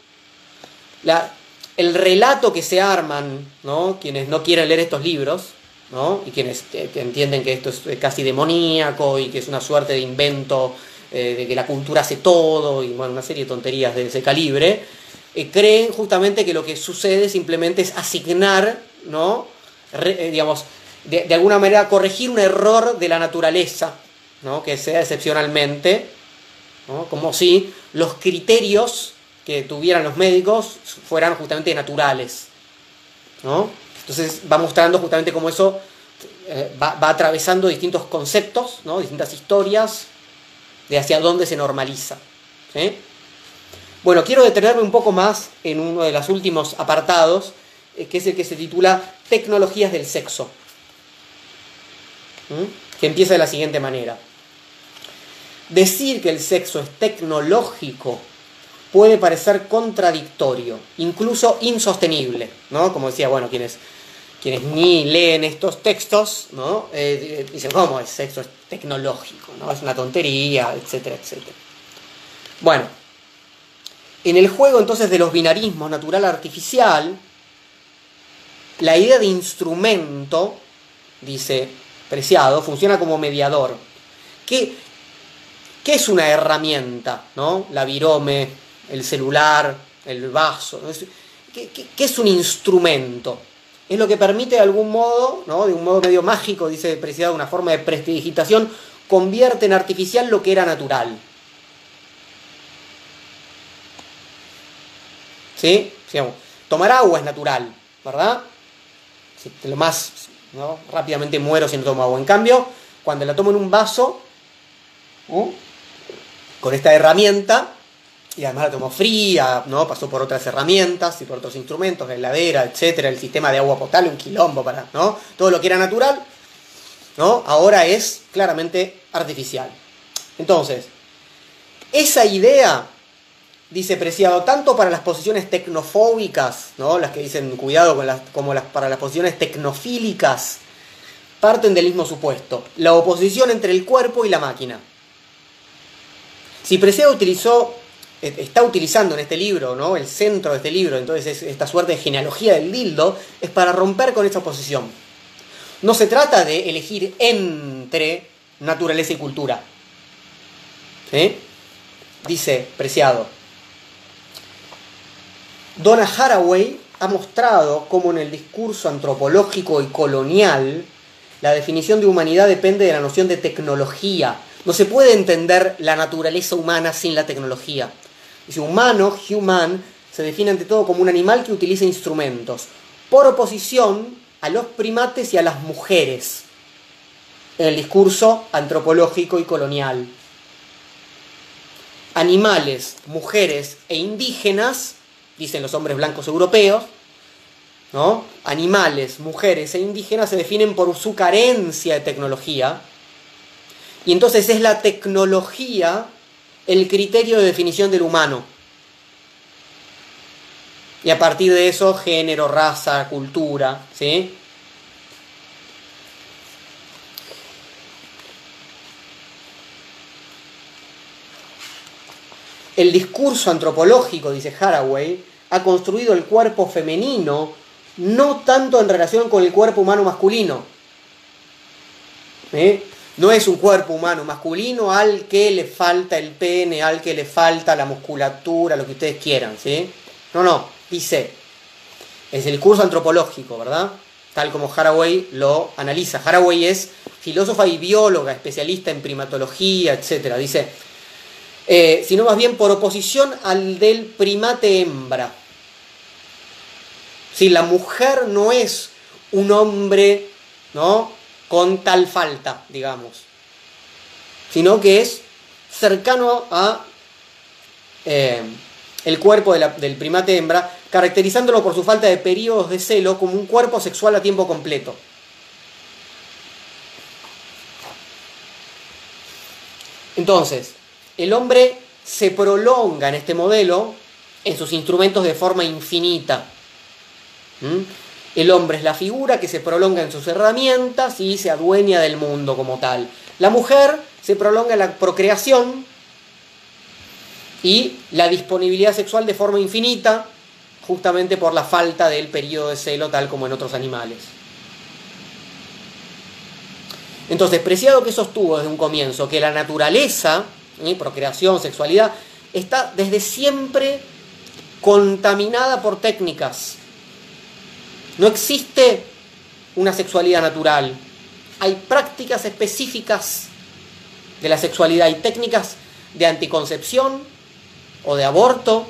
La... El relato que se arman, ¿no?, quienes no quieren leer estos libros, ¿no?, y quienes entienden que esto es casi demoníaco y que es una suerte de invento, eh, de que la cultura hace todo, y bueno, una serie de tonterías de ese calibre, eh, creen justamente que lo que sucede simplemente es asignar, ¿no?, Re, eh, digamos, de, de alguna manera corregir un error de la naturaleza, ¿no?, que sea excepcionalmente, ¿no?, como si los criterios que tuvieran los médicos fueran justamente naturales, ¿no? Entonces va mostrando justamente cómo eso eh, va, va atravesando distintos conceptos, ¿no?, distintas historias de hacia dónde se normaliza, ¿sí? Bueno, quiero detenerme un poco más en uno de los últimos apartados, eh, que es el que se titula Tecnologías del Sexo, ¿mm?, que empieza de la siguiente manera. Decir que el sexo es tecnológico puede parecer contradictorio, incluso insostenible, ¿no? Como decía, bueno, quienes, quienes ni leen estos textos, ¿no?, eh, dicen, ¿cómo el sexo es tecnológico?, ¿no? Es una tontería, etcétera, etcétera. Bueno, en el juego entonces de los binarismos natural-artificial, la idea de instrumento, dice Preciado, funciona como mediador. ¿Qué, qué es una herramienta, ¿no? La virome, el celular, el vaso, ¿qué, qué, qué es un instrumento? Es lo que permite de algún modo, ¿no?, de un modo medio mágico, dice Preciado, una forma de prestidigitación, convierte en artificial lo que era natural, ¿sí? Digamos, tomar agua es natural, ¿verdad? Si lo más, ¿no?, rápidamente muero si no tomo agua. En cambio, cuando la tomo en un vaso, ¿no?, con esta herramienta, y además la tomó fría, ¿no? Pasó por otras herramientas y por otros instrumentos, la heladera, etcétera, el sistema de agua potable, un quilombo para, ¿no? Todo lo que era natural, ¿no? Ahora es claramente artificial. Entonces, esa idea, dice Preciado, tanto para las posiciones tecnofóbicas, ¿no? Las que dicen cuidado con las, como las, para las posiciones tecnofílicas, parten del mismo supuesto, la oposición entre el cuerpo y la máquina. Si Preciado utilizó, está utilizando en este libro, ¿no? El centro de este libro, entonces es esta suerte de genealogía del dildo, es para romper con esa oposición. No se trata de elegir entre naturaleza y cultura. ¿Sí? Dice Preciado, Donna Haraway ha mostrado cómo en el discurso antropológico y colonial la definición de humanidad depende de la noción de tecnología. No se puede entender la naturaleza humana sin la tecnología. Dice, humano, human, se define ante todo como un animal que utiliza instrumentos, por oposición a los primates y a las mujeres, en el discurso antropológico y colonial. Animales, mujeres e indígenas, dicen los hombres blancos europeos, ¿no? Animales, mujeres e indígenas se definen por su carencia de tecnología, y entonces es la tecnología el criterio de definición del humano. Y a partir de eso, género, raza, cultura, ¿sí? El discurso antropológico, dice Haraway, ha construido el cuerpo femenino no tanto en relación con el cuerpo humano masculino. ¿Eh? No es un cuerpo humano masculino al que le falta el pene, al que le falta la musculatura, lo que ustedes quieran, ¿sí? No, no, dice, es el discurso antropológico, ¿verdad? Tal como Haraway lo analiza. Haraway es filósofa y bióloga, especialista en primatología, etcétera. Dice, eh, sino más bien por oposición al del primate hembra. Si la mujer no es un hombre, ¿no?, con tal falta, digamos, sino que es cercano a eh, el cuerpo de la, del primate hembra, caracterizándolo por su falta de periodos de celo como un cuerpo sexual a tiempo completo. Entonces, el hombre se prolonga en este modelo en sus instrumentos de forma infinita. ¿Mm? El hombre es la figura que se prolonga en sus herramientas y se adueña del mundo como tal. La mujer se prolonga en la procreación y la disponibilidad sexual de forma infinita, justamente por la falta del periodo de celo, tal como en otros animales. Entonces, Preciado, que sostuvo desde un comienzo, que la naturaleza, ¿eh?, procreación, sexualidad, está desde siempre contaminada por técnicas. No existe una sexualidad natural. Hay prácticas específicas de la sexualidad. Hay técnicas de anticoncepción o de aborto,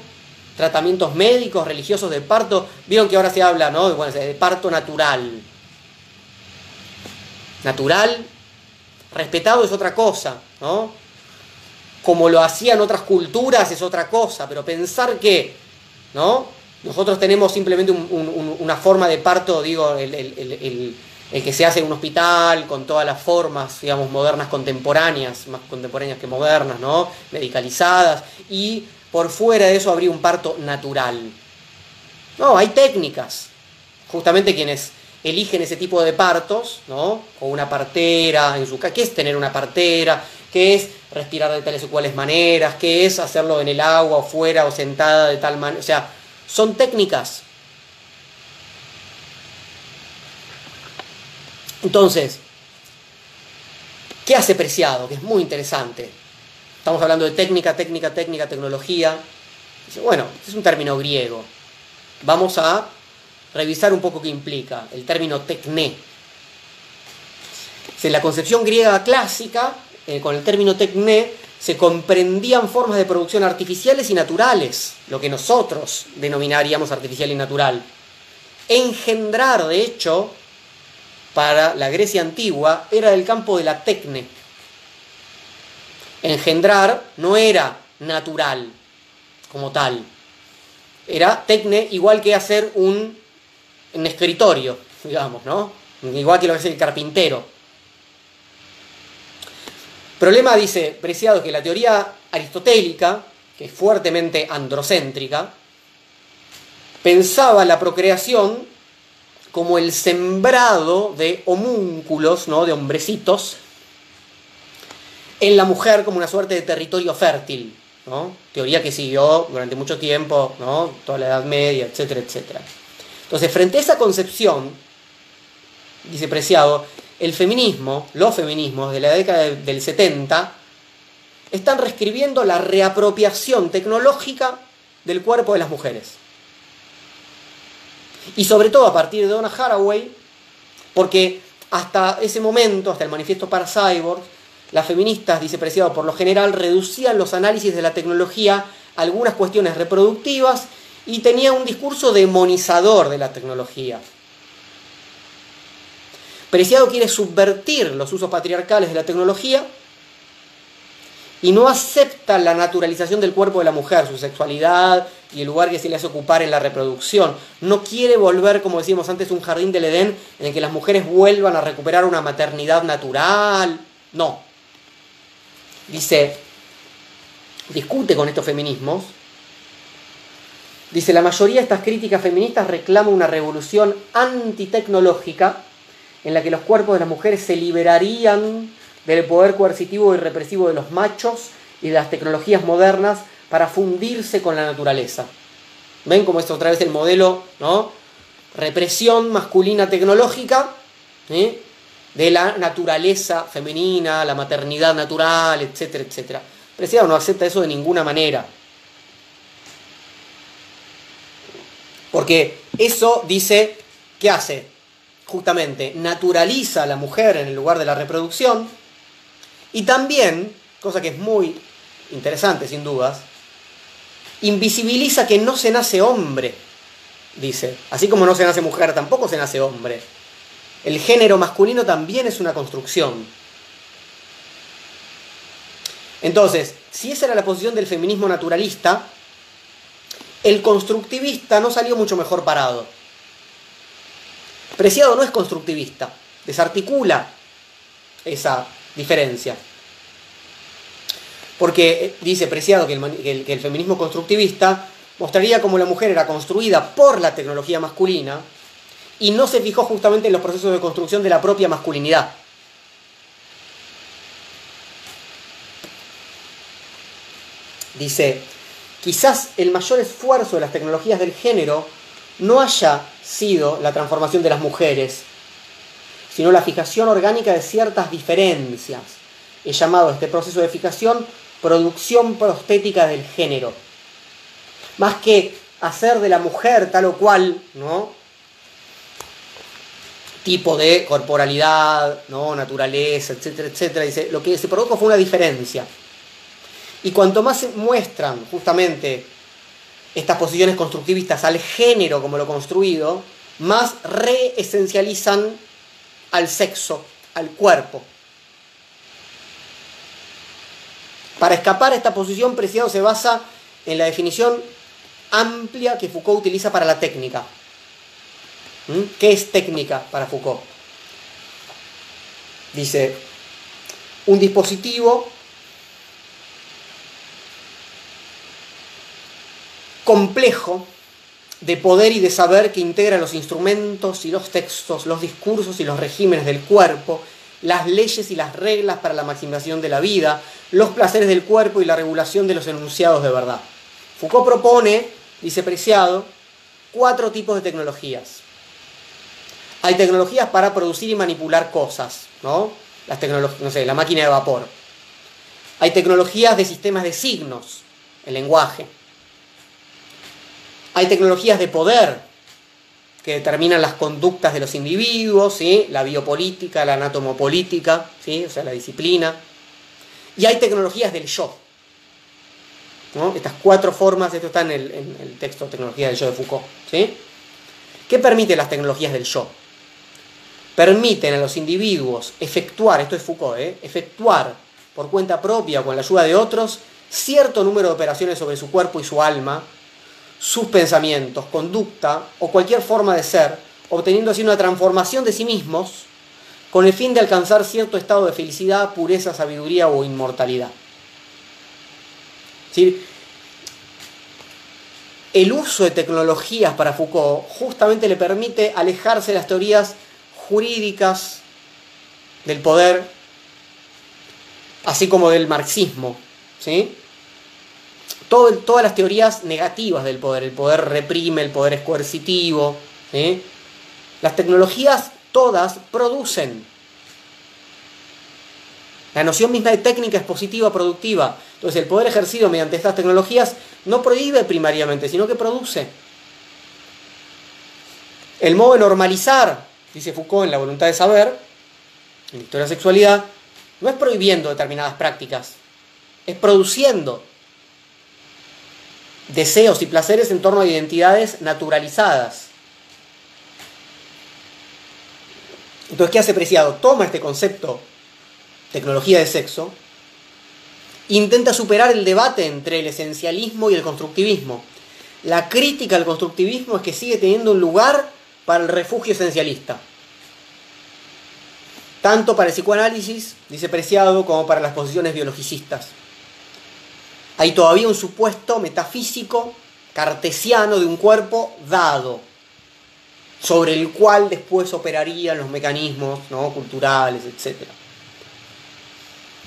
tratamientos médicos, religiosos de parto. Vieron que ahora se habla, ¿no?, bueno, de parto natural. Natural, respetado es otra cosa, ¿no? Como lo hacían otras culturas es otra cosa, pero pensar que, ¿no?, nosotros tenemos simplemente un, un, un, una forma de parto, digo, el, el, el, el, el que se hace en un hospital, con todas las formas, digamos, modernas, contemporáneas, más contemporáneas que modernas, ¿no?, medicalizadas, y por fuera de eso habría un parto natural. No, hay técnicas. Justamente quienes eligen ese tipo de partos, ¿no?, o una partera, en su ¿qué es tener una partera?, ¿qué es respirar de tales o cuales maneras?, ¿qué es hacerlo en el agua, o fuera, o sentada de tal manera? O sea, son técnicas. Entonces, ¿qué hace Preciado? Que es muy interesante. Estamos hablando de técnica, técnica, técnica, tecnología. Bueno, es un término griego. Vamos a revisar un poco qué implica el término tecné. En la concepción griega clásica, eh, con el término tecné, se comprendían formas de producción artificiales y naturales, lo que nosotros denominaríamos artificial y natural. Engendrar, de hecho, para la Grecia antigua, era del campo de la tecne. Engendrar no era natural, como tal. Era tecne igual que hacer un, un escritorio, digamos, ¿no? Igual que lo hace el carpintero. Problema, dice Preciado, que la teoría aristotélica, que es fuertemente androcéntrica, pensaba la procreación como el sembrado de homúnculos, ¿no? De hombrecitos, en la mujer como una suerte de territorio fértil, ¿no? Teoría que siguió durante mucho tiempo, ¿no? Toda la Edad Media, etcétera, etcétera. Entonces, frente a esa concepción, dice Preciado, el feminismo, los feminismos de la década de, del setenta, están reescribiendo la reapropiación tecnológica del cuerpo de las mujeres. Y sobre todo a partir de Donna Haraway, porque hasta ese momento, hasta el Manifiesto para cyborgs, las feministas, dice Preciado, por lo general reducían los análisis de la tecnología a algunas cuestiones reproductivas y tenía un discurso demonizador de la tecnología. Preciado quiere subvertir los usos patriarcales de la tecnología y no acepta la naturalización del cuerpo de la mujer, su sexualidad y el lugar que se le hace ocupar en la reproducción. No quiere volver, como decíamos antes, un jardín del Edén en el que las mujeres vuelvan a recuperar una maternidad natural. No. Dice, discute con estos feminismos. Dice, la mayoría de estas críticas feministas reclama una revolución antitecnológica en la que los cuerpos de las mujeres se liberarían del poder coercitivo y represivo de los machos y de las tecnologías modernas para fundirse con la naturaleza. ¿Ven cómo es otra vez el modelo, ¿no? Represión masculina tecnológica, ¿eh? De la naturaleza femenina, la maternidad natural, etcétera, etcétera. Preciado no acepta eso de ninguna manera. Porque eso dice, ¿qué hace? Justamente, naturaliza a la mujer en el lugar de la reproducción y también, cosa que es muy interesante sin dudas, invisibiliza que no se nace hombre, dice. Así como no se nace mujer, tampoco se nace hombre. El género masculino también es una construcción. Entonces, si esa era la posición del feminismo naturalista, el constructivista no salió mucho mejor parado. Preciado no es constructivista, desarticula esa diferencia. Porque dice Preciado que el, que el, que el feminismo constructivista mostraría cómo la mujer era construida por la tecnología masculina, y no se fijó justamente en los procesos de construcción de la propia masculinidad. Dice, quizás el mayor esfuerzo de las tecnologías del género no haya sido la transformación de las mujeres, sino la fijación orgánica de ciertas diferencias. He llamado a este proceso de fijación producción prostética del género. Más que hacer de la mujer tal o cual, ¿no?, tipo de corporalidad, ¿no?, naturaleza, etcétera, etcétera. Dice, lo que se produjo fue una diferencia. Y cuanto más se muestran justamente estas posiciones constructivistas al género como lo construido, más reesencializan al sexo, al cuerpo. Para escapar a esta posición, Preciado se basa en la definición amplia que Foucault utiliza para la técnica. ¿Qué es técnica para Foucault? Dice, un dispositivo complejo de poder y de saber que integra los instrumentos y los textos, los discursos y los regímenes del cuerpo, las leyes y las reglas para la maximización de la vida, los placeres del cuerpo y la regulación de los enunciados de verdad. Foucault propone, dice Preciado, cuatro tipos de tecnologías. Hay tecnologías para producir y manipular cosas, ¿no? Las tecnologías, no sé, la máquina de vapor. Hay tecnologías de sistemas de signos, el lenguaje. Hay tecnologías de poder que determinan las conductas de los individuos, ¿sí? La biopolítica, la anatomopolítica, ¿sí? O sea, la disciplina. Y hay tecnologías del yo, ¿no? Estas cuatro formas, esto está en el, en el texto Tecnologías del Yo de Foucault, ¿sí? ¿Qué permiten las tecnologías del yo? Permiten a los individuos efectuar, esto es Foucault, ¿eh? efectuar por cuenta propia o con la ayuda de otros cierto número de operaciones sobre su cuerpo y su alma, sus pensamientos, conducta o cualquier forma de ser, obteniendo así una transformación de sí mismos con el fin de alcanzar cierto estado de felicidad, pureza, sabiduría o inmortalidad. ¿Sí? El uso de tecnologías para Foucault justamente le permite alejarse de las teorías jurídicas del poder, así como del marxismo, ¿sí? Todo, todas las teorías negativas del poder, el poder reprime, el poder es coercitivo, ¿sí? Las tecnologías todas producen. La noción misma de técnica es positiva, productiva. Entonces el poder ejercido mediante estas tecnologías no prohíbe primariamente, sino que produce. El modo de normalizar, dice Foucault en La Voluntad de Saber, en Historia de la Sexualidad, no es prohibiendo determinadas prácticas, es produciendo deseos y placeres en torno a identidades naturalizadas. Entonces, ¿qué hace Preciado? Toma este concepto, tecnología de sexo, e intenta superar el debate entre el esencialismo y el constructivismo. La crítica al constructivismo es que sigue teniendo un lugar para el refugio esencialista, tanto para el psicoanálisis, dice Preciado, como para las posiciones biologicistas. Hay todavía un supuesto metafísico cartesiano de un cuerpo dado, sobre el cual después operarían los mecanismos, ¿no?, culturales, etcétera.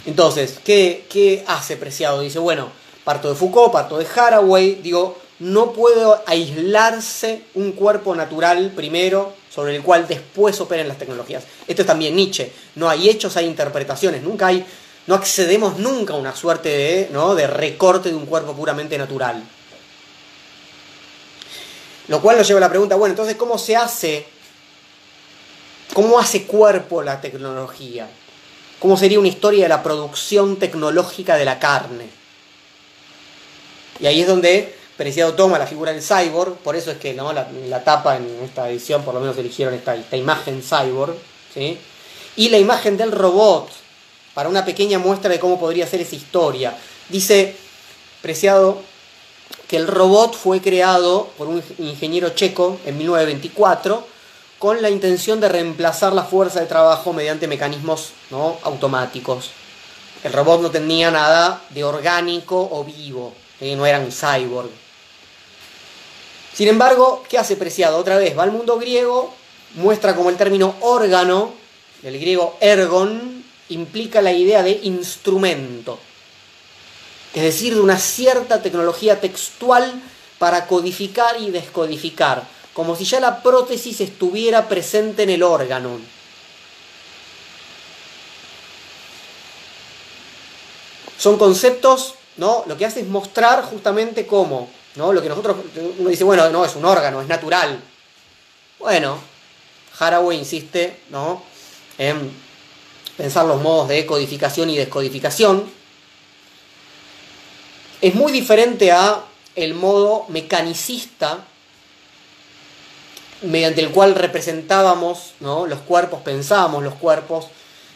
Entonces, ¿qué, qué hace Preciado? Dice, bueno, parto de Foucault, parto de Haraway, digo, no puedo aislarse un cuerpo natural primero, sobre el cual después operan las tecnologías. Esto es también Nietzsche. No hay hechos, hay interpretaciones. Nunca hay, no accedemos nunca a una suerte de, ¿no?, de recorte de un cuerpo puramente natural. Lo cual nos lleva a la pregunta, bueno, entonces, ¿cómo se hace? ¿Cómo hace cuerpo la tecnología? ¿Cómo sería una historia de la producción tecnológica de la carne? Y ahí es donde Preciado toma la figura del cyborg, por eso es que, ¿no?, la, la tapa en esta edición, por lo menos eligieron esta, esta imagen cyborg, ¿sí?, y la imagen del robot, para una pequeña muestra de cómo podría ser esa historia. Dice Preciado que el robot fue creado por un ingeniero checo en mil novecientos veinticuatro con la intención de reemplazar la fuerza de trabajo mediante mecanismos, ¿no?, automáticos. El robot no tenía nada de orgánico o vivo, ¿sí?, no eran cyborg. Sin embargo, ¿qué hace Preciado? Otra vez, va al mundo griego, muestra como el término órgano, del griego ergon, implica la idea de instrumento. Es decir, de una cierta tecnología textual para codificar y descodificar, como si ya la prótesis estuviera presente en el órgano. Son conceptos, ¿no? Lo que hace es mostrar justamente cómo, ¿no?, lo que nosotros, uno dice, bueno, no, es un órgano, es natural. Bueno, Haraway insiste, ¿no?, en pensar los modos de codificación y descodificación. Es muy diferente a el modo mecanicista mediante el cual representábamos, ¿no?, los cuerpos, pensábamos los cuerpos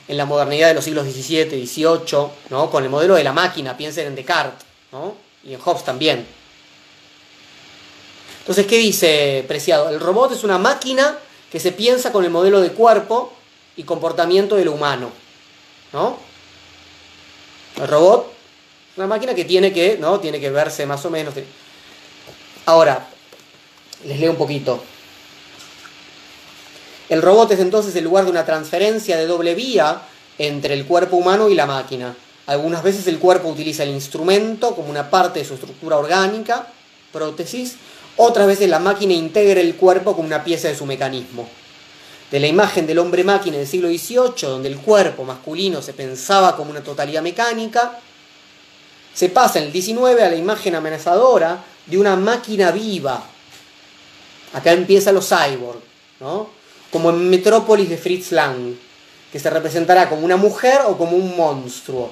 en la modernidad de los siglos diecisiete, dieciocho, ¿no?, con el modelo de la máquina, piensen en Descartes, ¿no?, y en Hobbes también. Entonces, ¿qué dice Preciado? El robot es una máquina que se piensa con el modelo de cuerpo y comportamiento de lo humano, ¿no? El robot es una máquina que tiene que, ¿no?, tiene que verse más o menos. Ahora, les leo un poquito. El robot es entonces el lugar de una transferencia de doble vía entre el cuerpo humano y la máquina. Algunas veces el cuerpo utiliza el instrumento como una parte de su estructura orgánica, prótesis. Otras veces la máquina integra el cuerpo como una pieza de su mecanismo. De la imagen del hombre-máquina del siglo dieciocho, donde el cuerpo masculino se pensaba como una totalidad mecánica, se pasa en el diecinueve a la imagen amenazadora de una máquina viva. Acá empiezan los cyborg, ¿no?, como en Metrópolis de Fritz Lang, que se representará como una mujer o como un monstruo.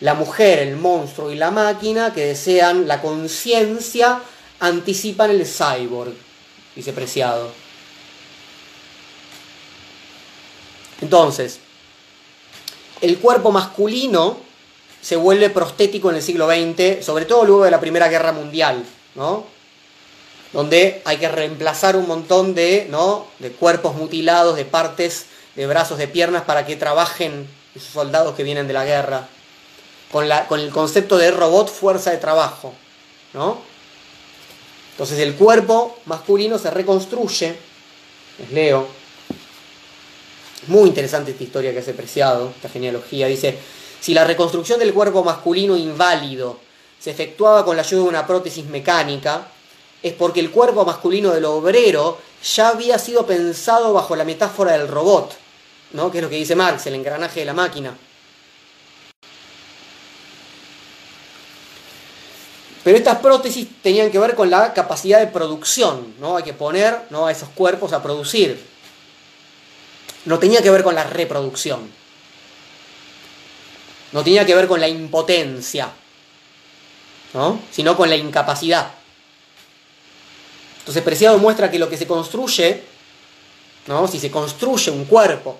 La mujer, el monstruo y la máquina que desean la conciencia anticipan el cyborg, dice Preciado. Entonces, el cuerpo masculino se vuelve prostético en el siglo veinte, sobre todo luego de la Primera Guerra Mundial, ¿no? Donde hay que reemplazar un montón de, ¿no? de cuerpos mutilados, de partes, de brazos, de piernas, para que trabajen esos soldados que vienen de la guerra, con, la, con el concepto de robot fuerza de trabajo, ¿no? Entonces el cuerpo masculino se reconstruye, les leo, muy interesante esta historia que hace Preciado, esta genealogía, dice: si la reconstrucción del cuerpo masculino inválido se efectuaba con la ayuda de una prótesis mecánica, es porque el cuerpo masculino del obrero ya había sido pensado bajo la metáfora del robot, ¿no? Que es lo que dice Marx, el engranaje de la máquina. Pero estas prótesis tenían que ver con la capacidad de producción, ¿no? Hay que poner, ¿no?, a esos cuerpos a producir. No tenía que ver con la reproducción. No tenía que ver con la impotencia, ¿no?, sino con la incapacidad. Entonces Preciado muestra que lo que se construye, ¿no?, si se construye un cuerpo,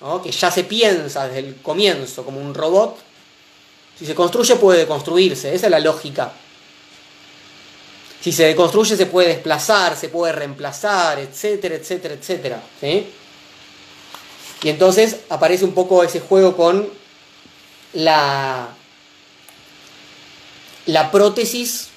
¿no?, que ya se piensa desde el comienzo como un robot, si se construye puede deconstruirse, esa es la lógica. Si se deconstruye se puede desplazar, se puede reemplazar, etcétera, etcétera, etcétera, ¿sí? Y entonces aparece un poco ese juego con la, la prótesis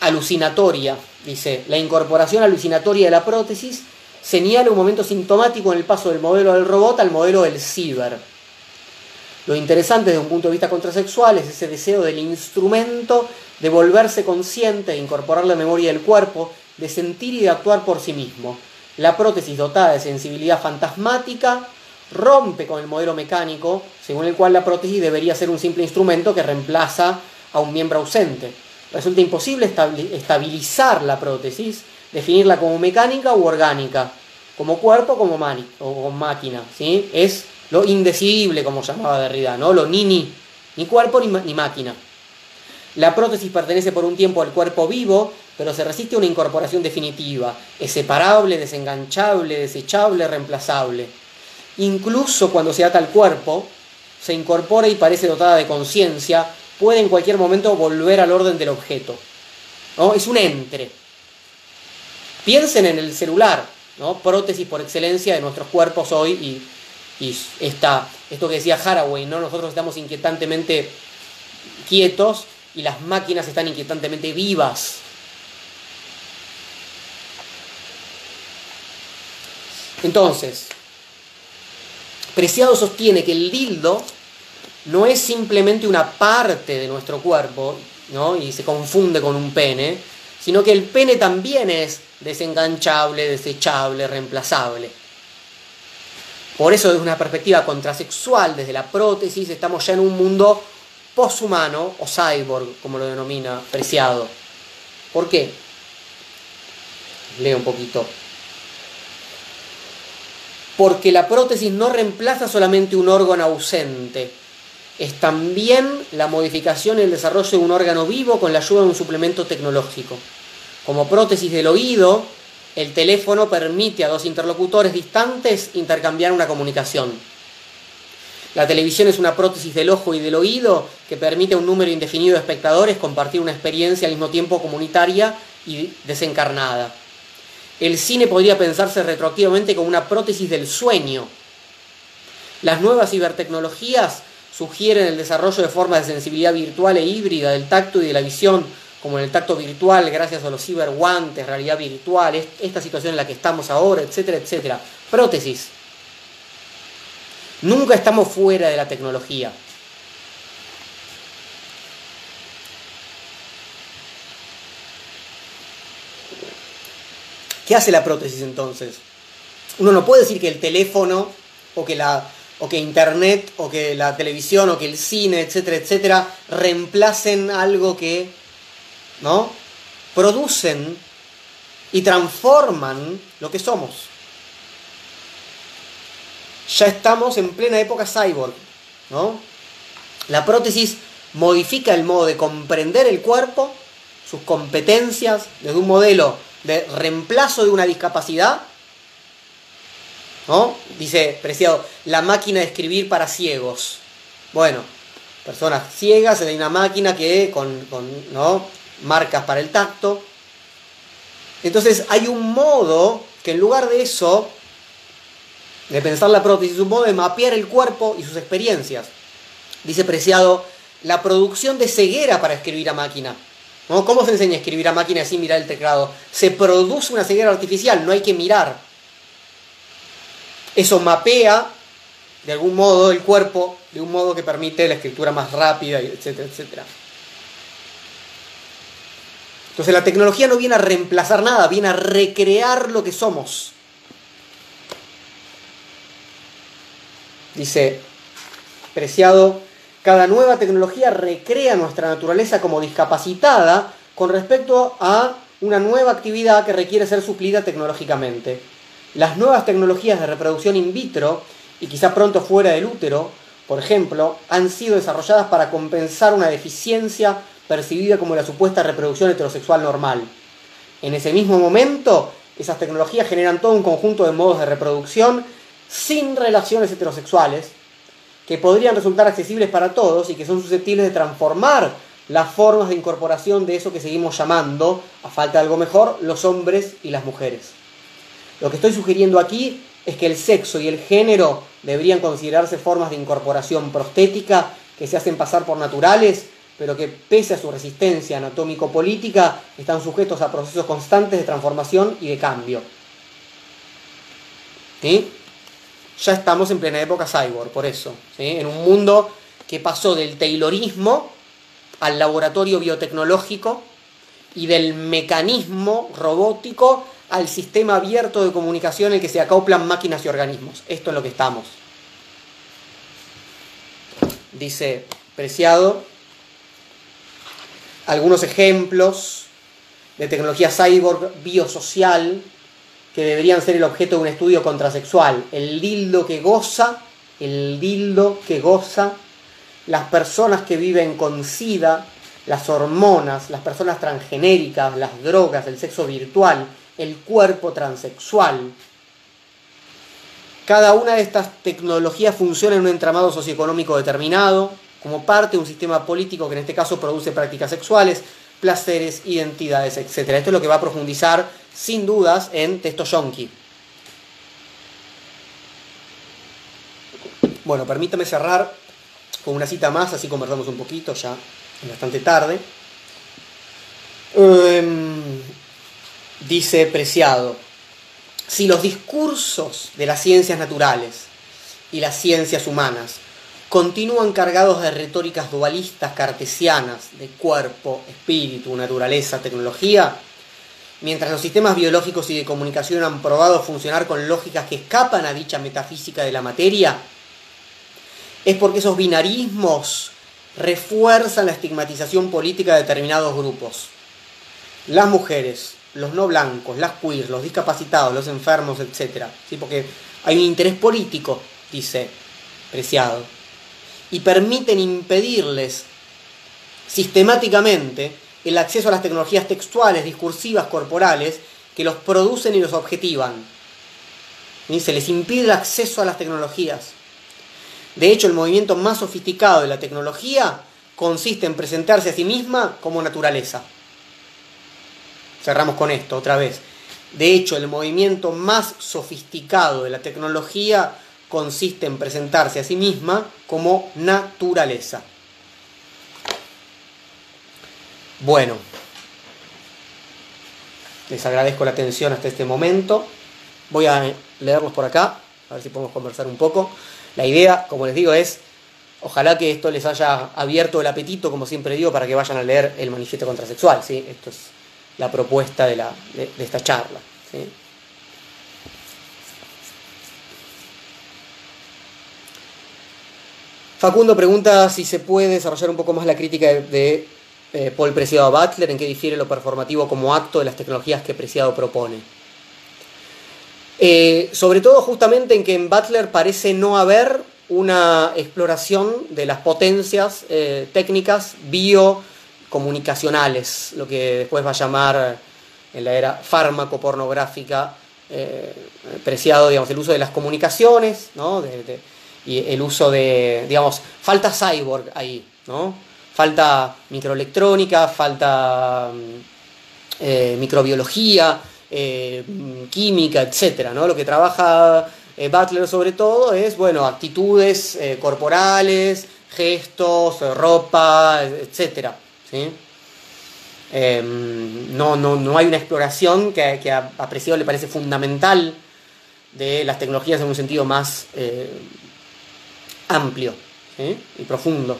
alucinatoria, dice, la incorporación alucinatoria de la prótesis señala un momento sintomático en el paso del modelo del robot al modelo del ciber. Lo interesante desde un punto de vista contrasexual es ese deseo del instrumento de volverse consciente, de incorporar la memoria del cuerpo, de sentir y de actuar por sí mismo. La prótesis dotada de sensibilidad fantasmática rompe con el modelo mecánico, según el cual la prótesis debería ser un simple instrumento que reemplaza a un miembro ausente. Resulta imposible estabilizar la prótesis, definirla como mecánica u orgánica, como cuerpo como mani, o máquina, ¿sí? Es lo indecidible, como llamaba Derrida, ¿no? Lo nini, ni cuerpo ni, ni máquina. La prótesis pertenece por un tiempo al cuerpo vivo, pero se resiste a una incorporación definitiva. Es separable, desenganchable, desechable, reemplazable. Incluso cuando se ata al cuerpo, se incorpora y parece dotada de conciencia, puede en cualquier momento volver al orden del objeto, ¿no? Es un entre. Piensen en el celular, ¿no? Prótesis por excelencia de nuestros cuerpos hoy y... Y esta, esto que decía Haraway, ¿no? Nosotros estamos inquietantemente quietos y las máquinas están inquietantemente vivas. Entonces, Preciado sostiene que el dildo no es simplemente una parte de nuestro cuerpo, ¿no?, y se confunde con un pene, sino que el pene también es desenganchable, desechable, reemplazable. Por eso, desde una perspectiva contrasexual, desde la prótesis, estamos ya en un mundo poshumano o cyborg, como lo denomina Preciado. ¿Por qué? Leo un poquito. Porque la prótesis no reemplaza solamente un órgano ausente. Es también la modificación y el desarrollo de un órgano vivo con la ayuda de un suplemento tecnológico. Como prótesis del oído, el teléfono permite a dos interlocutores distantes intercambiar una comunicación. La televisión es una prótesis del ojo y del oído que permite a un número indefinido de espectadores compartir una experiencia al mismo tiempo comunitaria y desencarnada. El cine podría pensarse retroactivamente como una prótesis del sueño. Las nuevas cibertecnologías sugieren el desarrollo de formas de sensibilidad virtual e híbrida del tacto y de la visión, como en el tacto virtual, gracias a los ciberguantes, realidad virtual, esta situación en la que estamos ahora, etcétera, etcétera. Prótesis. Nunca estamos fuera de la tecnología. ¿Qué hace la prótesis entonces? Uno no puede decir que el teléfono, o que la, o que internet, o que la televisión, o que el cine, etcétera, etcétera, reemplacen algo que... ¿no? producen y transforman lo que somos. Ya estamos en plena época cyborg, ¿no? La prótesis modifica el modo de comprender el cuerpo, sus competencias, desde un modelo de reemplazo de una discapacidad, ¿no? Dice Preciado, la máquina de escribir para ciegos. Bueno, personas ciegas, en una máquina que con, con ¿no? marcas para el tacto. Entonces hay un modo que en lugar de eso, de pensar la prótesis, un modo de mapear el cuerpo y sus experiencias. Dice Preciado, la producción de ceguera para escribir a máquina. ¿No? ¿Cómo se enseña a escribir a máquina sin mirar el teclado? Se produce una ceguera artificial, no hay que mirar. Eso mapea, de algún modo, el cuerpo, de un modo que permite la escritura más rápida, etcétera, etcétera. Entonces la tecnología no viene a reemplazar nada, viene a recrear lo que somos. Dice Preciado, cada nueva tecnología recrea nuestra naturaleza como discapacitada con respecto a una nueva actividad que requiere ser suplida tecnológicamente. Las nuevas tecnologías de reproducción in vitro, y quizá pronto fuera del útero, por ejemplo, han sido desarrolladas para compensar una deficiencia percibida como la supuesta reproducción heterosexual normal. En ese mismo momento, esas tecnologías generan todo un conjunto de modos de reproducción sin relaciones heterosexuales, que podrían resultar accesibles para todos y que son susceptibles de transformar las formas de incorporación de eso que seguimos llamando, a falta de algo mejor, los hombres y las mujeres. Lo que estoy sugiriendo aquí es que el sexo y el género deberían considerarse formas de incorporación prostética que se hacen pasar por naturales, pero que pese a su resistencia anatómico-política están sujetos a procesos constantes de transformación y de cambio. ¿Sí? Ya estamos en plena época cyborg, por eso, ¿sí? En un mundo que pasó del taylorismo al laboratorio biotecnológico y del mecanismo robótico al sistema abierto de comunicación en el que se acoplan máquinas y organismos. Esto es lo que estamos. Dice Preciado, algunos ejemplos de tecnología cyborg biosocial que deberían ser el objeto de un estudio contrasexual. El dildo que goza, el dildo que goza, las personas que viven con SIDA, las hormonas, las personas transgenéricas, las drogas, el sexo virtual, el cuerpo transexual. Cada una de estas tecnologías funciona en un entramado socioeconómico determinado, como parte de un sistema político que en este caso produce prácticas sexuales, placeres, identidades, etcétera. Esto es lo que va a profundizar, sin dudas, en Testo Yonqui. Bueno, permítame cerrar con una cita más, así conversamos un poquito, ya es bastante tarde. Um, dice Preciado, si los discursos de las ciencias naturales y las ciencias humanas continúan cargados de retóricas dualistas cartesianas de cuerpo, espíritu, naturaleza, tecnología, mientras los sistemas biológicos y de comunicación han probado funcionar con lógicas que escapan a dicha metafísica de la materia, es porque esos binarismos refuerzan la estigmatización política de determinados grupos. Las mujeres, los no blancos, las queer, los discapacitados, los enfermos, etcétera. ¿Sí? Porque hay un interés político, dice Preciado, y permiten impedirles sistemáticamente el acceso a las tecnologías textuales, discursivas, corporales, que los producen y los objetivan. ¿Sí? Se les impide el acceso a las tecnologías. De hecho, el movimiento más sofisticado de la tecnología consiste en presentarse a sí misma como naturaleza. Cerramos con esto otra vez. De hecho, el movimiento más sofisticado de la tecnología consiste en presentarse a sí misma como naturaleza. Bueno, les agradezco la atención hasta este momento. Voy a leerlos por acá, a ver si podemos conversar un poco. La idea, como les digo, es, ojalá que esto les haya abierto el apetito, como siempre digo, para que vayan a leer el Manifiesto Contrasexual, ¿sí? Esto es la propuesta de, la, de, de esta charla, ¿sí? Facundo pregunta si se puede desarrollar un poco más la crítica de, de eh, Paul Preciado a Butler, en qué difiere lo performativo como acto de las tecnologías que Preciado propone. Eh, sobre todo justamente en que en Butler parece no haber una exploración de las potencias eh, técnicas biocomunicacionales, lo que después va a llamar en la era fármaco-pornográfica eh, Preciado, digamos, el uso de las comunicaciones, ¿no? de, de, y el uso de, digamos, falta cyborg ahí, ¿no? Falta microelectrónica, falta eh, microbiología, eh, química, etcétera, ¿no? Lo que trabaja eh, Butler sobre todo es, bueno, actitudes eh, corporales, gestos, ropa, etcétera, ¿sí? Eh, no, no, no hay una exploración que, que a, a Preciado le parece fundamental de las tecnologías en un sentido más eh, amplio, ¿sí? Y profundo.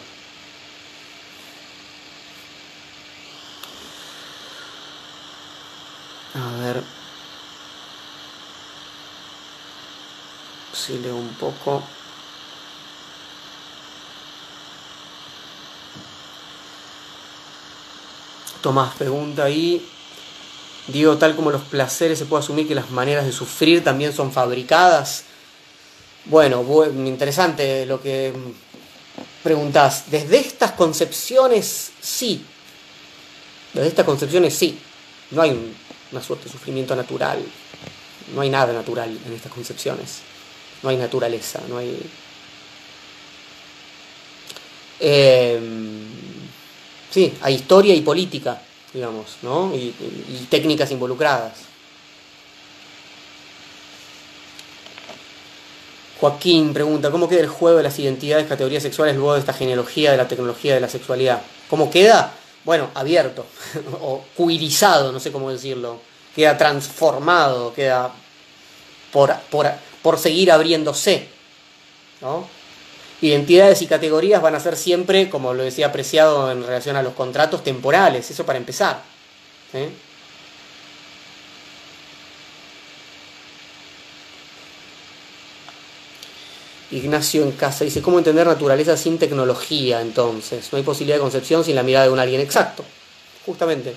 A ver si leo un poco. Tomás pregunta ahí. Digo, tal como los placeres, ¿se puede asumir que las maneras de sufrir también son fabricadas? Bueno, interesante lo que preguntás. Desde estas concepciones, sí. Desde estas concepciones, sí. No hay un, una suerte de sufrimiento natural. No hay nada natural en estas concepciones. No hay naturaleza, no hay... Eh, sí, hay historia y política, digamos, ¿no? Y, y técnicas involucradas. Joaquín pregunta, ¿cómo queda el juego de las identidades, categorías sexuales luego de esta genealogía de la tecnología de la sexualidad? ¿Cómo queda? Bueno, abierto, o queerizado, no sé cómo decirlo. Queda transformado, queda por, por, por seguir abriéndose, ¿no? Identidades y categorías van a ser siempre, como lo decía Preciado en relación a los contratos, temporales. Eso para empezar, ¿sí? Ignacio en casa dice, ¿cómo entender naturaleza sin tecnología entonces? No hay posibilidad de concepción sin la mirada de un alguien exacto. Justamente.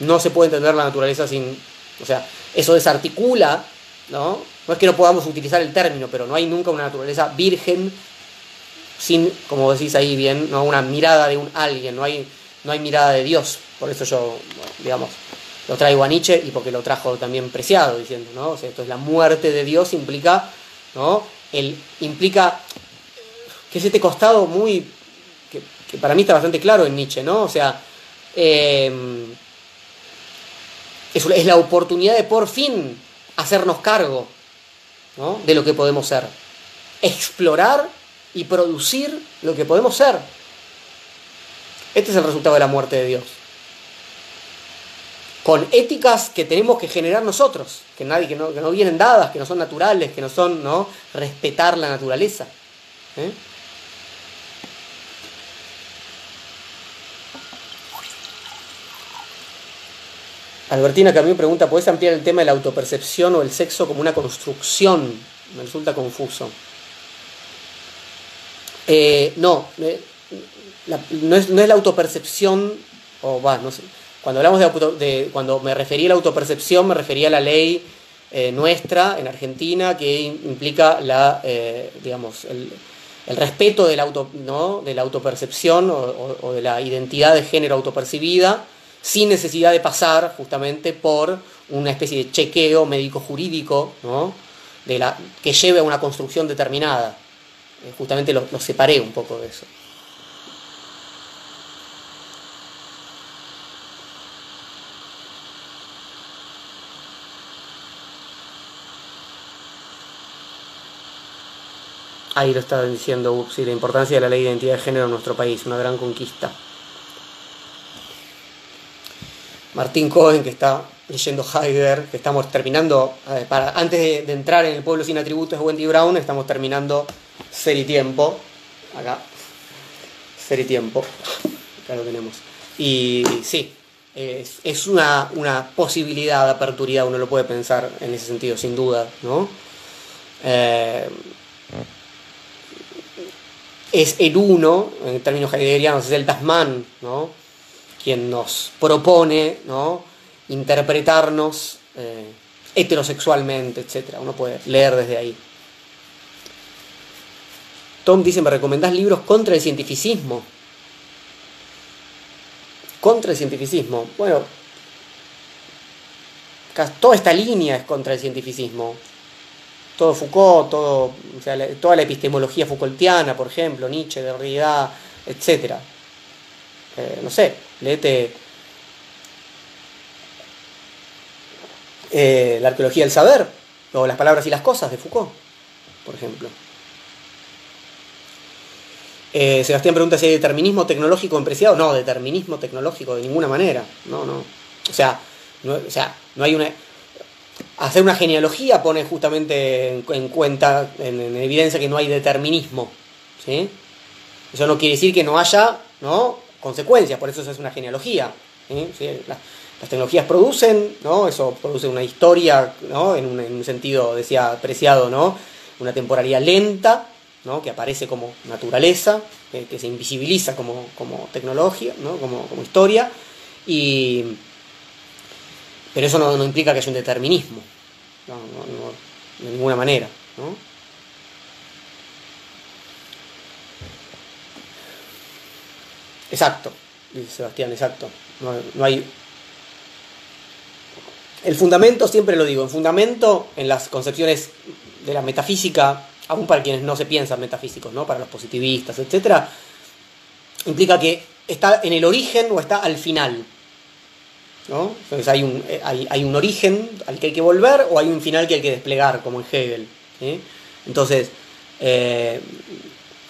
No se puede entender la naturaleza sin... O sea, eso desarticula, ¿no? No es que no podamos utilizar el término, pero no hay nunca una naturaleza virgen sin, como decís ahí bien, ¿no? Una mirada de un alguien, no hay, no hay mirada de Dios. Por eso yo, digamos, lo traigo a Nietzsche y porque lo trajo también Preciado, diciendo, ¿no? O sea, esto es la muerte de Dios, implica, ¿no? El, implica que es este costado muy, que, que para mí está bastante claro en Nietzsche, ¿no? O sea, eh, es, es la oportunidad de por fin hacernos cargo, ¿no? De lo que podemos ser, explorar y producir lo que podemos ser. Este es el resultado de la muerte de Dios. Con éticas que tenemos que generar nosotros, que nadie, que no, que no vienen dadas, que no son naturales, que no son, ¿no? Respetar la naturaleza. ¿Eh? Albertina Camino pregunta, ¿podés ampliar el tema de la autopercepción o el sexo como una construcción? Me resulta confuso. Eh, no, eh, la, no, es, no es la autopercepción, o va, no sé. Cuando hablamos de, auto, de cuando me refería a la autopercepción, me refería a la ley eh, nuestra en Argentina que implica la, eh, digamos, el, el respeto de la, auto, ¿no? de la autopercepción o, o, o de la identidad de género autopercibida, sin necesidad de pasar justamente por una especie de chequeo médico-jurídico, ¿no? de la, que lleve a una construcción determinada. Eh, justamente lo, lo separé un poco de eso. Ahí lo estaba diciendo Upsi, la importancia de la ley de identidad de género en nuestro país, una gran conquista. Martín Cohen, que está leyendo Heidegger, que estamos terminando, eh, para, antes de, de entrar en El pueblo sin atributos de Wendy Brown, estamos terminando Ser y Tiempo, acá, Ser y Tiempo, acá lo tenemos. Y sí, es, es una, una posibilidad de apertura, uno lo puede pensar en ese sentido, sin duda, ¿no? Eh, Es el uno, en términos heideggerianos, es el Tasman, ¿no? Quien nos propone, ¿no? Interpretarnos eh, heterosexualmente, etcétera. Uno puede leer desde ahí. Tom dice, ¿me recomendás libros contra el cientificismo? Contra el cientificismo. Bueno, toda esta línea es contra el cientificismo. todo Foucault, todo, o sea, la, toda la epistemología Foucaultiana, por ejemplo, Nietzsche, Derrida, etcétera. Eh, no sé, léete eh, La arqueología del saber, o Las palabras y las cosas de Foucault, por ejemplo. Eh, Sebastián pregunta si hay determinismo tecnológico en Preciado. No, determinismo tecnológico de ninguna manera. No, no. O sea, no, o sea, no hay una... Hacer una genealogía pone justamente en, en cuenta, en, en evidencia que no hay determinismo, ¿sí? Eso no quiere decir que no haya, ¿no?, consecuencias, por eso eso es una genealogía, ¿sí? ¿Sí? Las, las tecnologías producen, ¿no? Eso produce una historia, ¿no?, en un, en un sentido, decía Preciado, ¿no?, una temporalidad lenta, ¿no?, que aparece como naturaleza, que, que se invisibiliza como, como tecnología, ¿no?, como, como historia, y... Pero eso no, no implica que haya un determinismo, no, no, no, de ninguna manera, ¿no? Exacto, dice Sebastián, exacto. No, no hay... El fundamento, siempre lo digo, el fundamento en las concepciones de la metafísica, aún para quienes no se piensan metafísicos, ¿no?, para los positivistas, etcétera, implica que está en el origen o está al final, ¿no? Entonces hay un, hay, hay un origen al que hay que volver o hay un final que hay que desplegar, como en Hegel, ¿sí? Entonces, eh,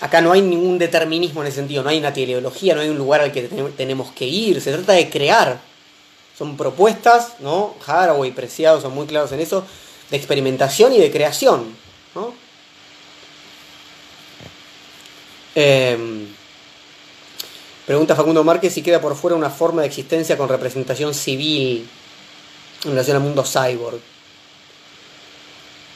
acá no hay ningún determinismo en ese sentido, no hay una teleología, no hay un lugar al que te tenemos que ir, se trata de crear. Son propuestas, ¿no? Haraway y Preciado son muy claros en eso, de experimentación y de creación, ¿no? Eh, Pregunta Facundo Márquez si queda por fuera una forma de existencia con representación civil en relación al mundo cyborg.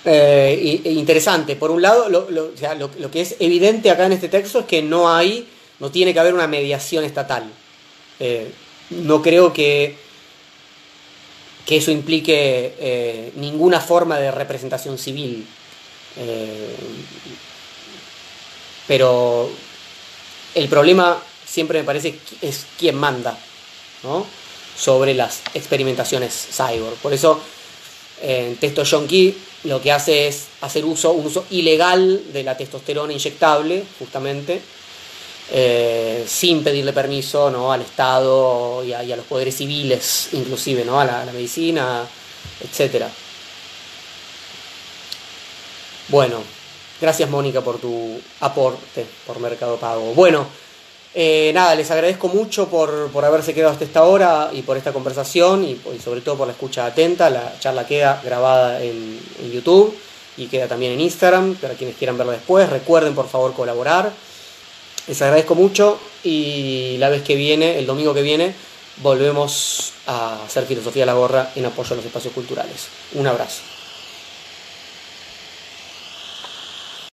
Eh, interesante. Por un lado, lo, lo, o sea, lo, lo que es evidente acá en este texto es que no hay, no tiene que haber una mediación estatal. Eh, no creo que, que eso implique eh, ninguna forma de representación civil. Eh, pero el problema... siempre me parece que es quien manda, ¿no?, sobre las experimentaciones cyborg. Por eso, en eh, Testo Yonqui lo que hace es hacer uso, un uso ilegal de la testosterona inyectable, justamente, eh, sin pedirle permiso, ¿no?, al Estado y a, y a los poderes civiles, inclusive, ¿no?, a la, a la medicina, etcétera. Bueno, gracias, Mónica, por tu aporte por Mercado Pago. Bueno, Eh, nada, les agradezco mucho por, por haberse quedado hasta esta hora y por esta conversación y, y sobre todo por la escucha atenta. La charla queda grabada en, en YouTube y queda también en Instagram para quienes quieran verla después. Recuerden, por favor, colaborar. Les agradezco mucho y la vez que viene, el domingo que viene, volvemos a hacer Filosofía de la Gorra en apoyo a los espacios culturales. Un abrazo.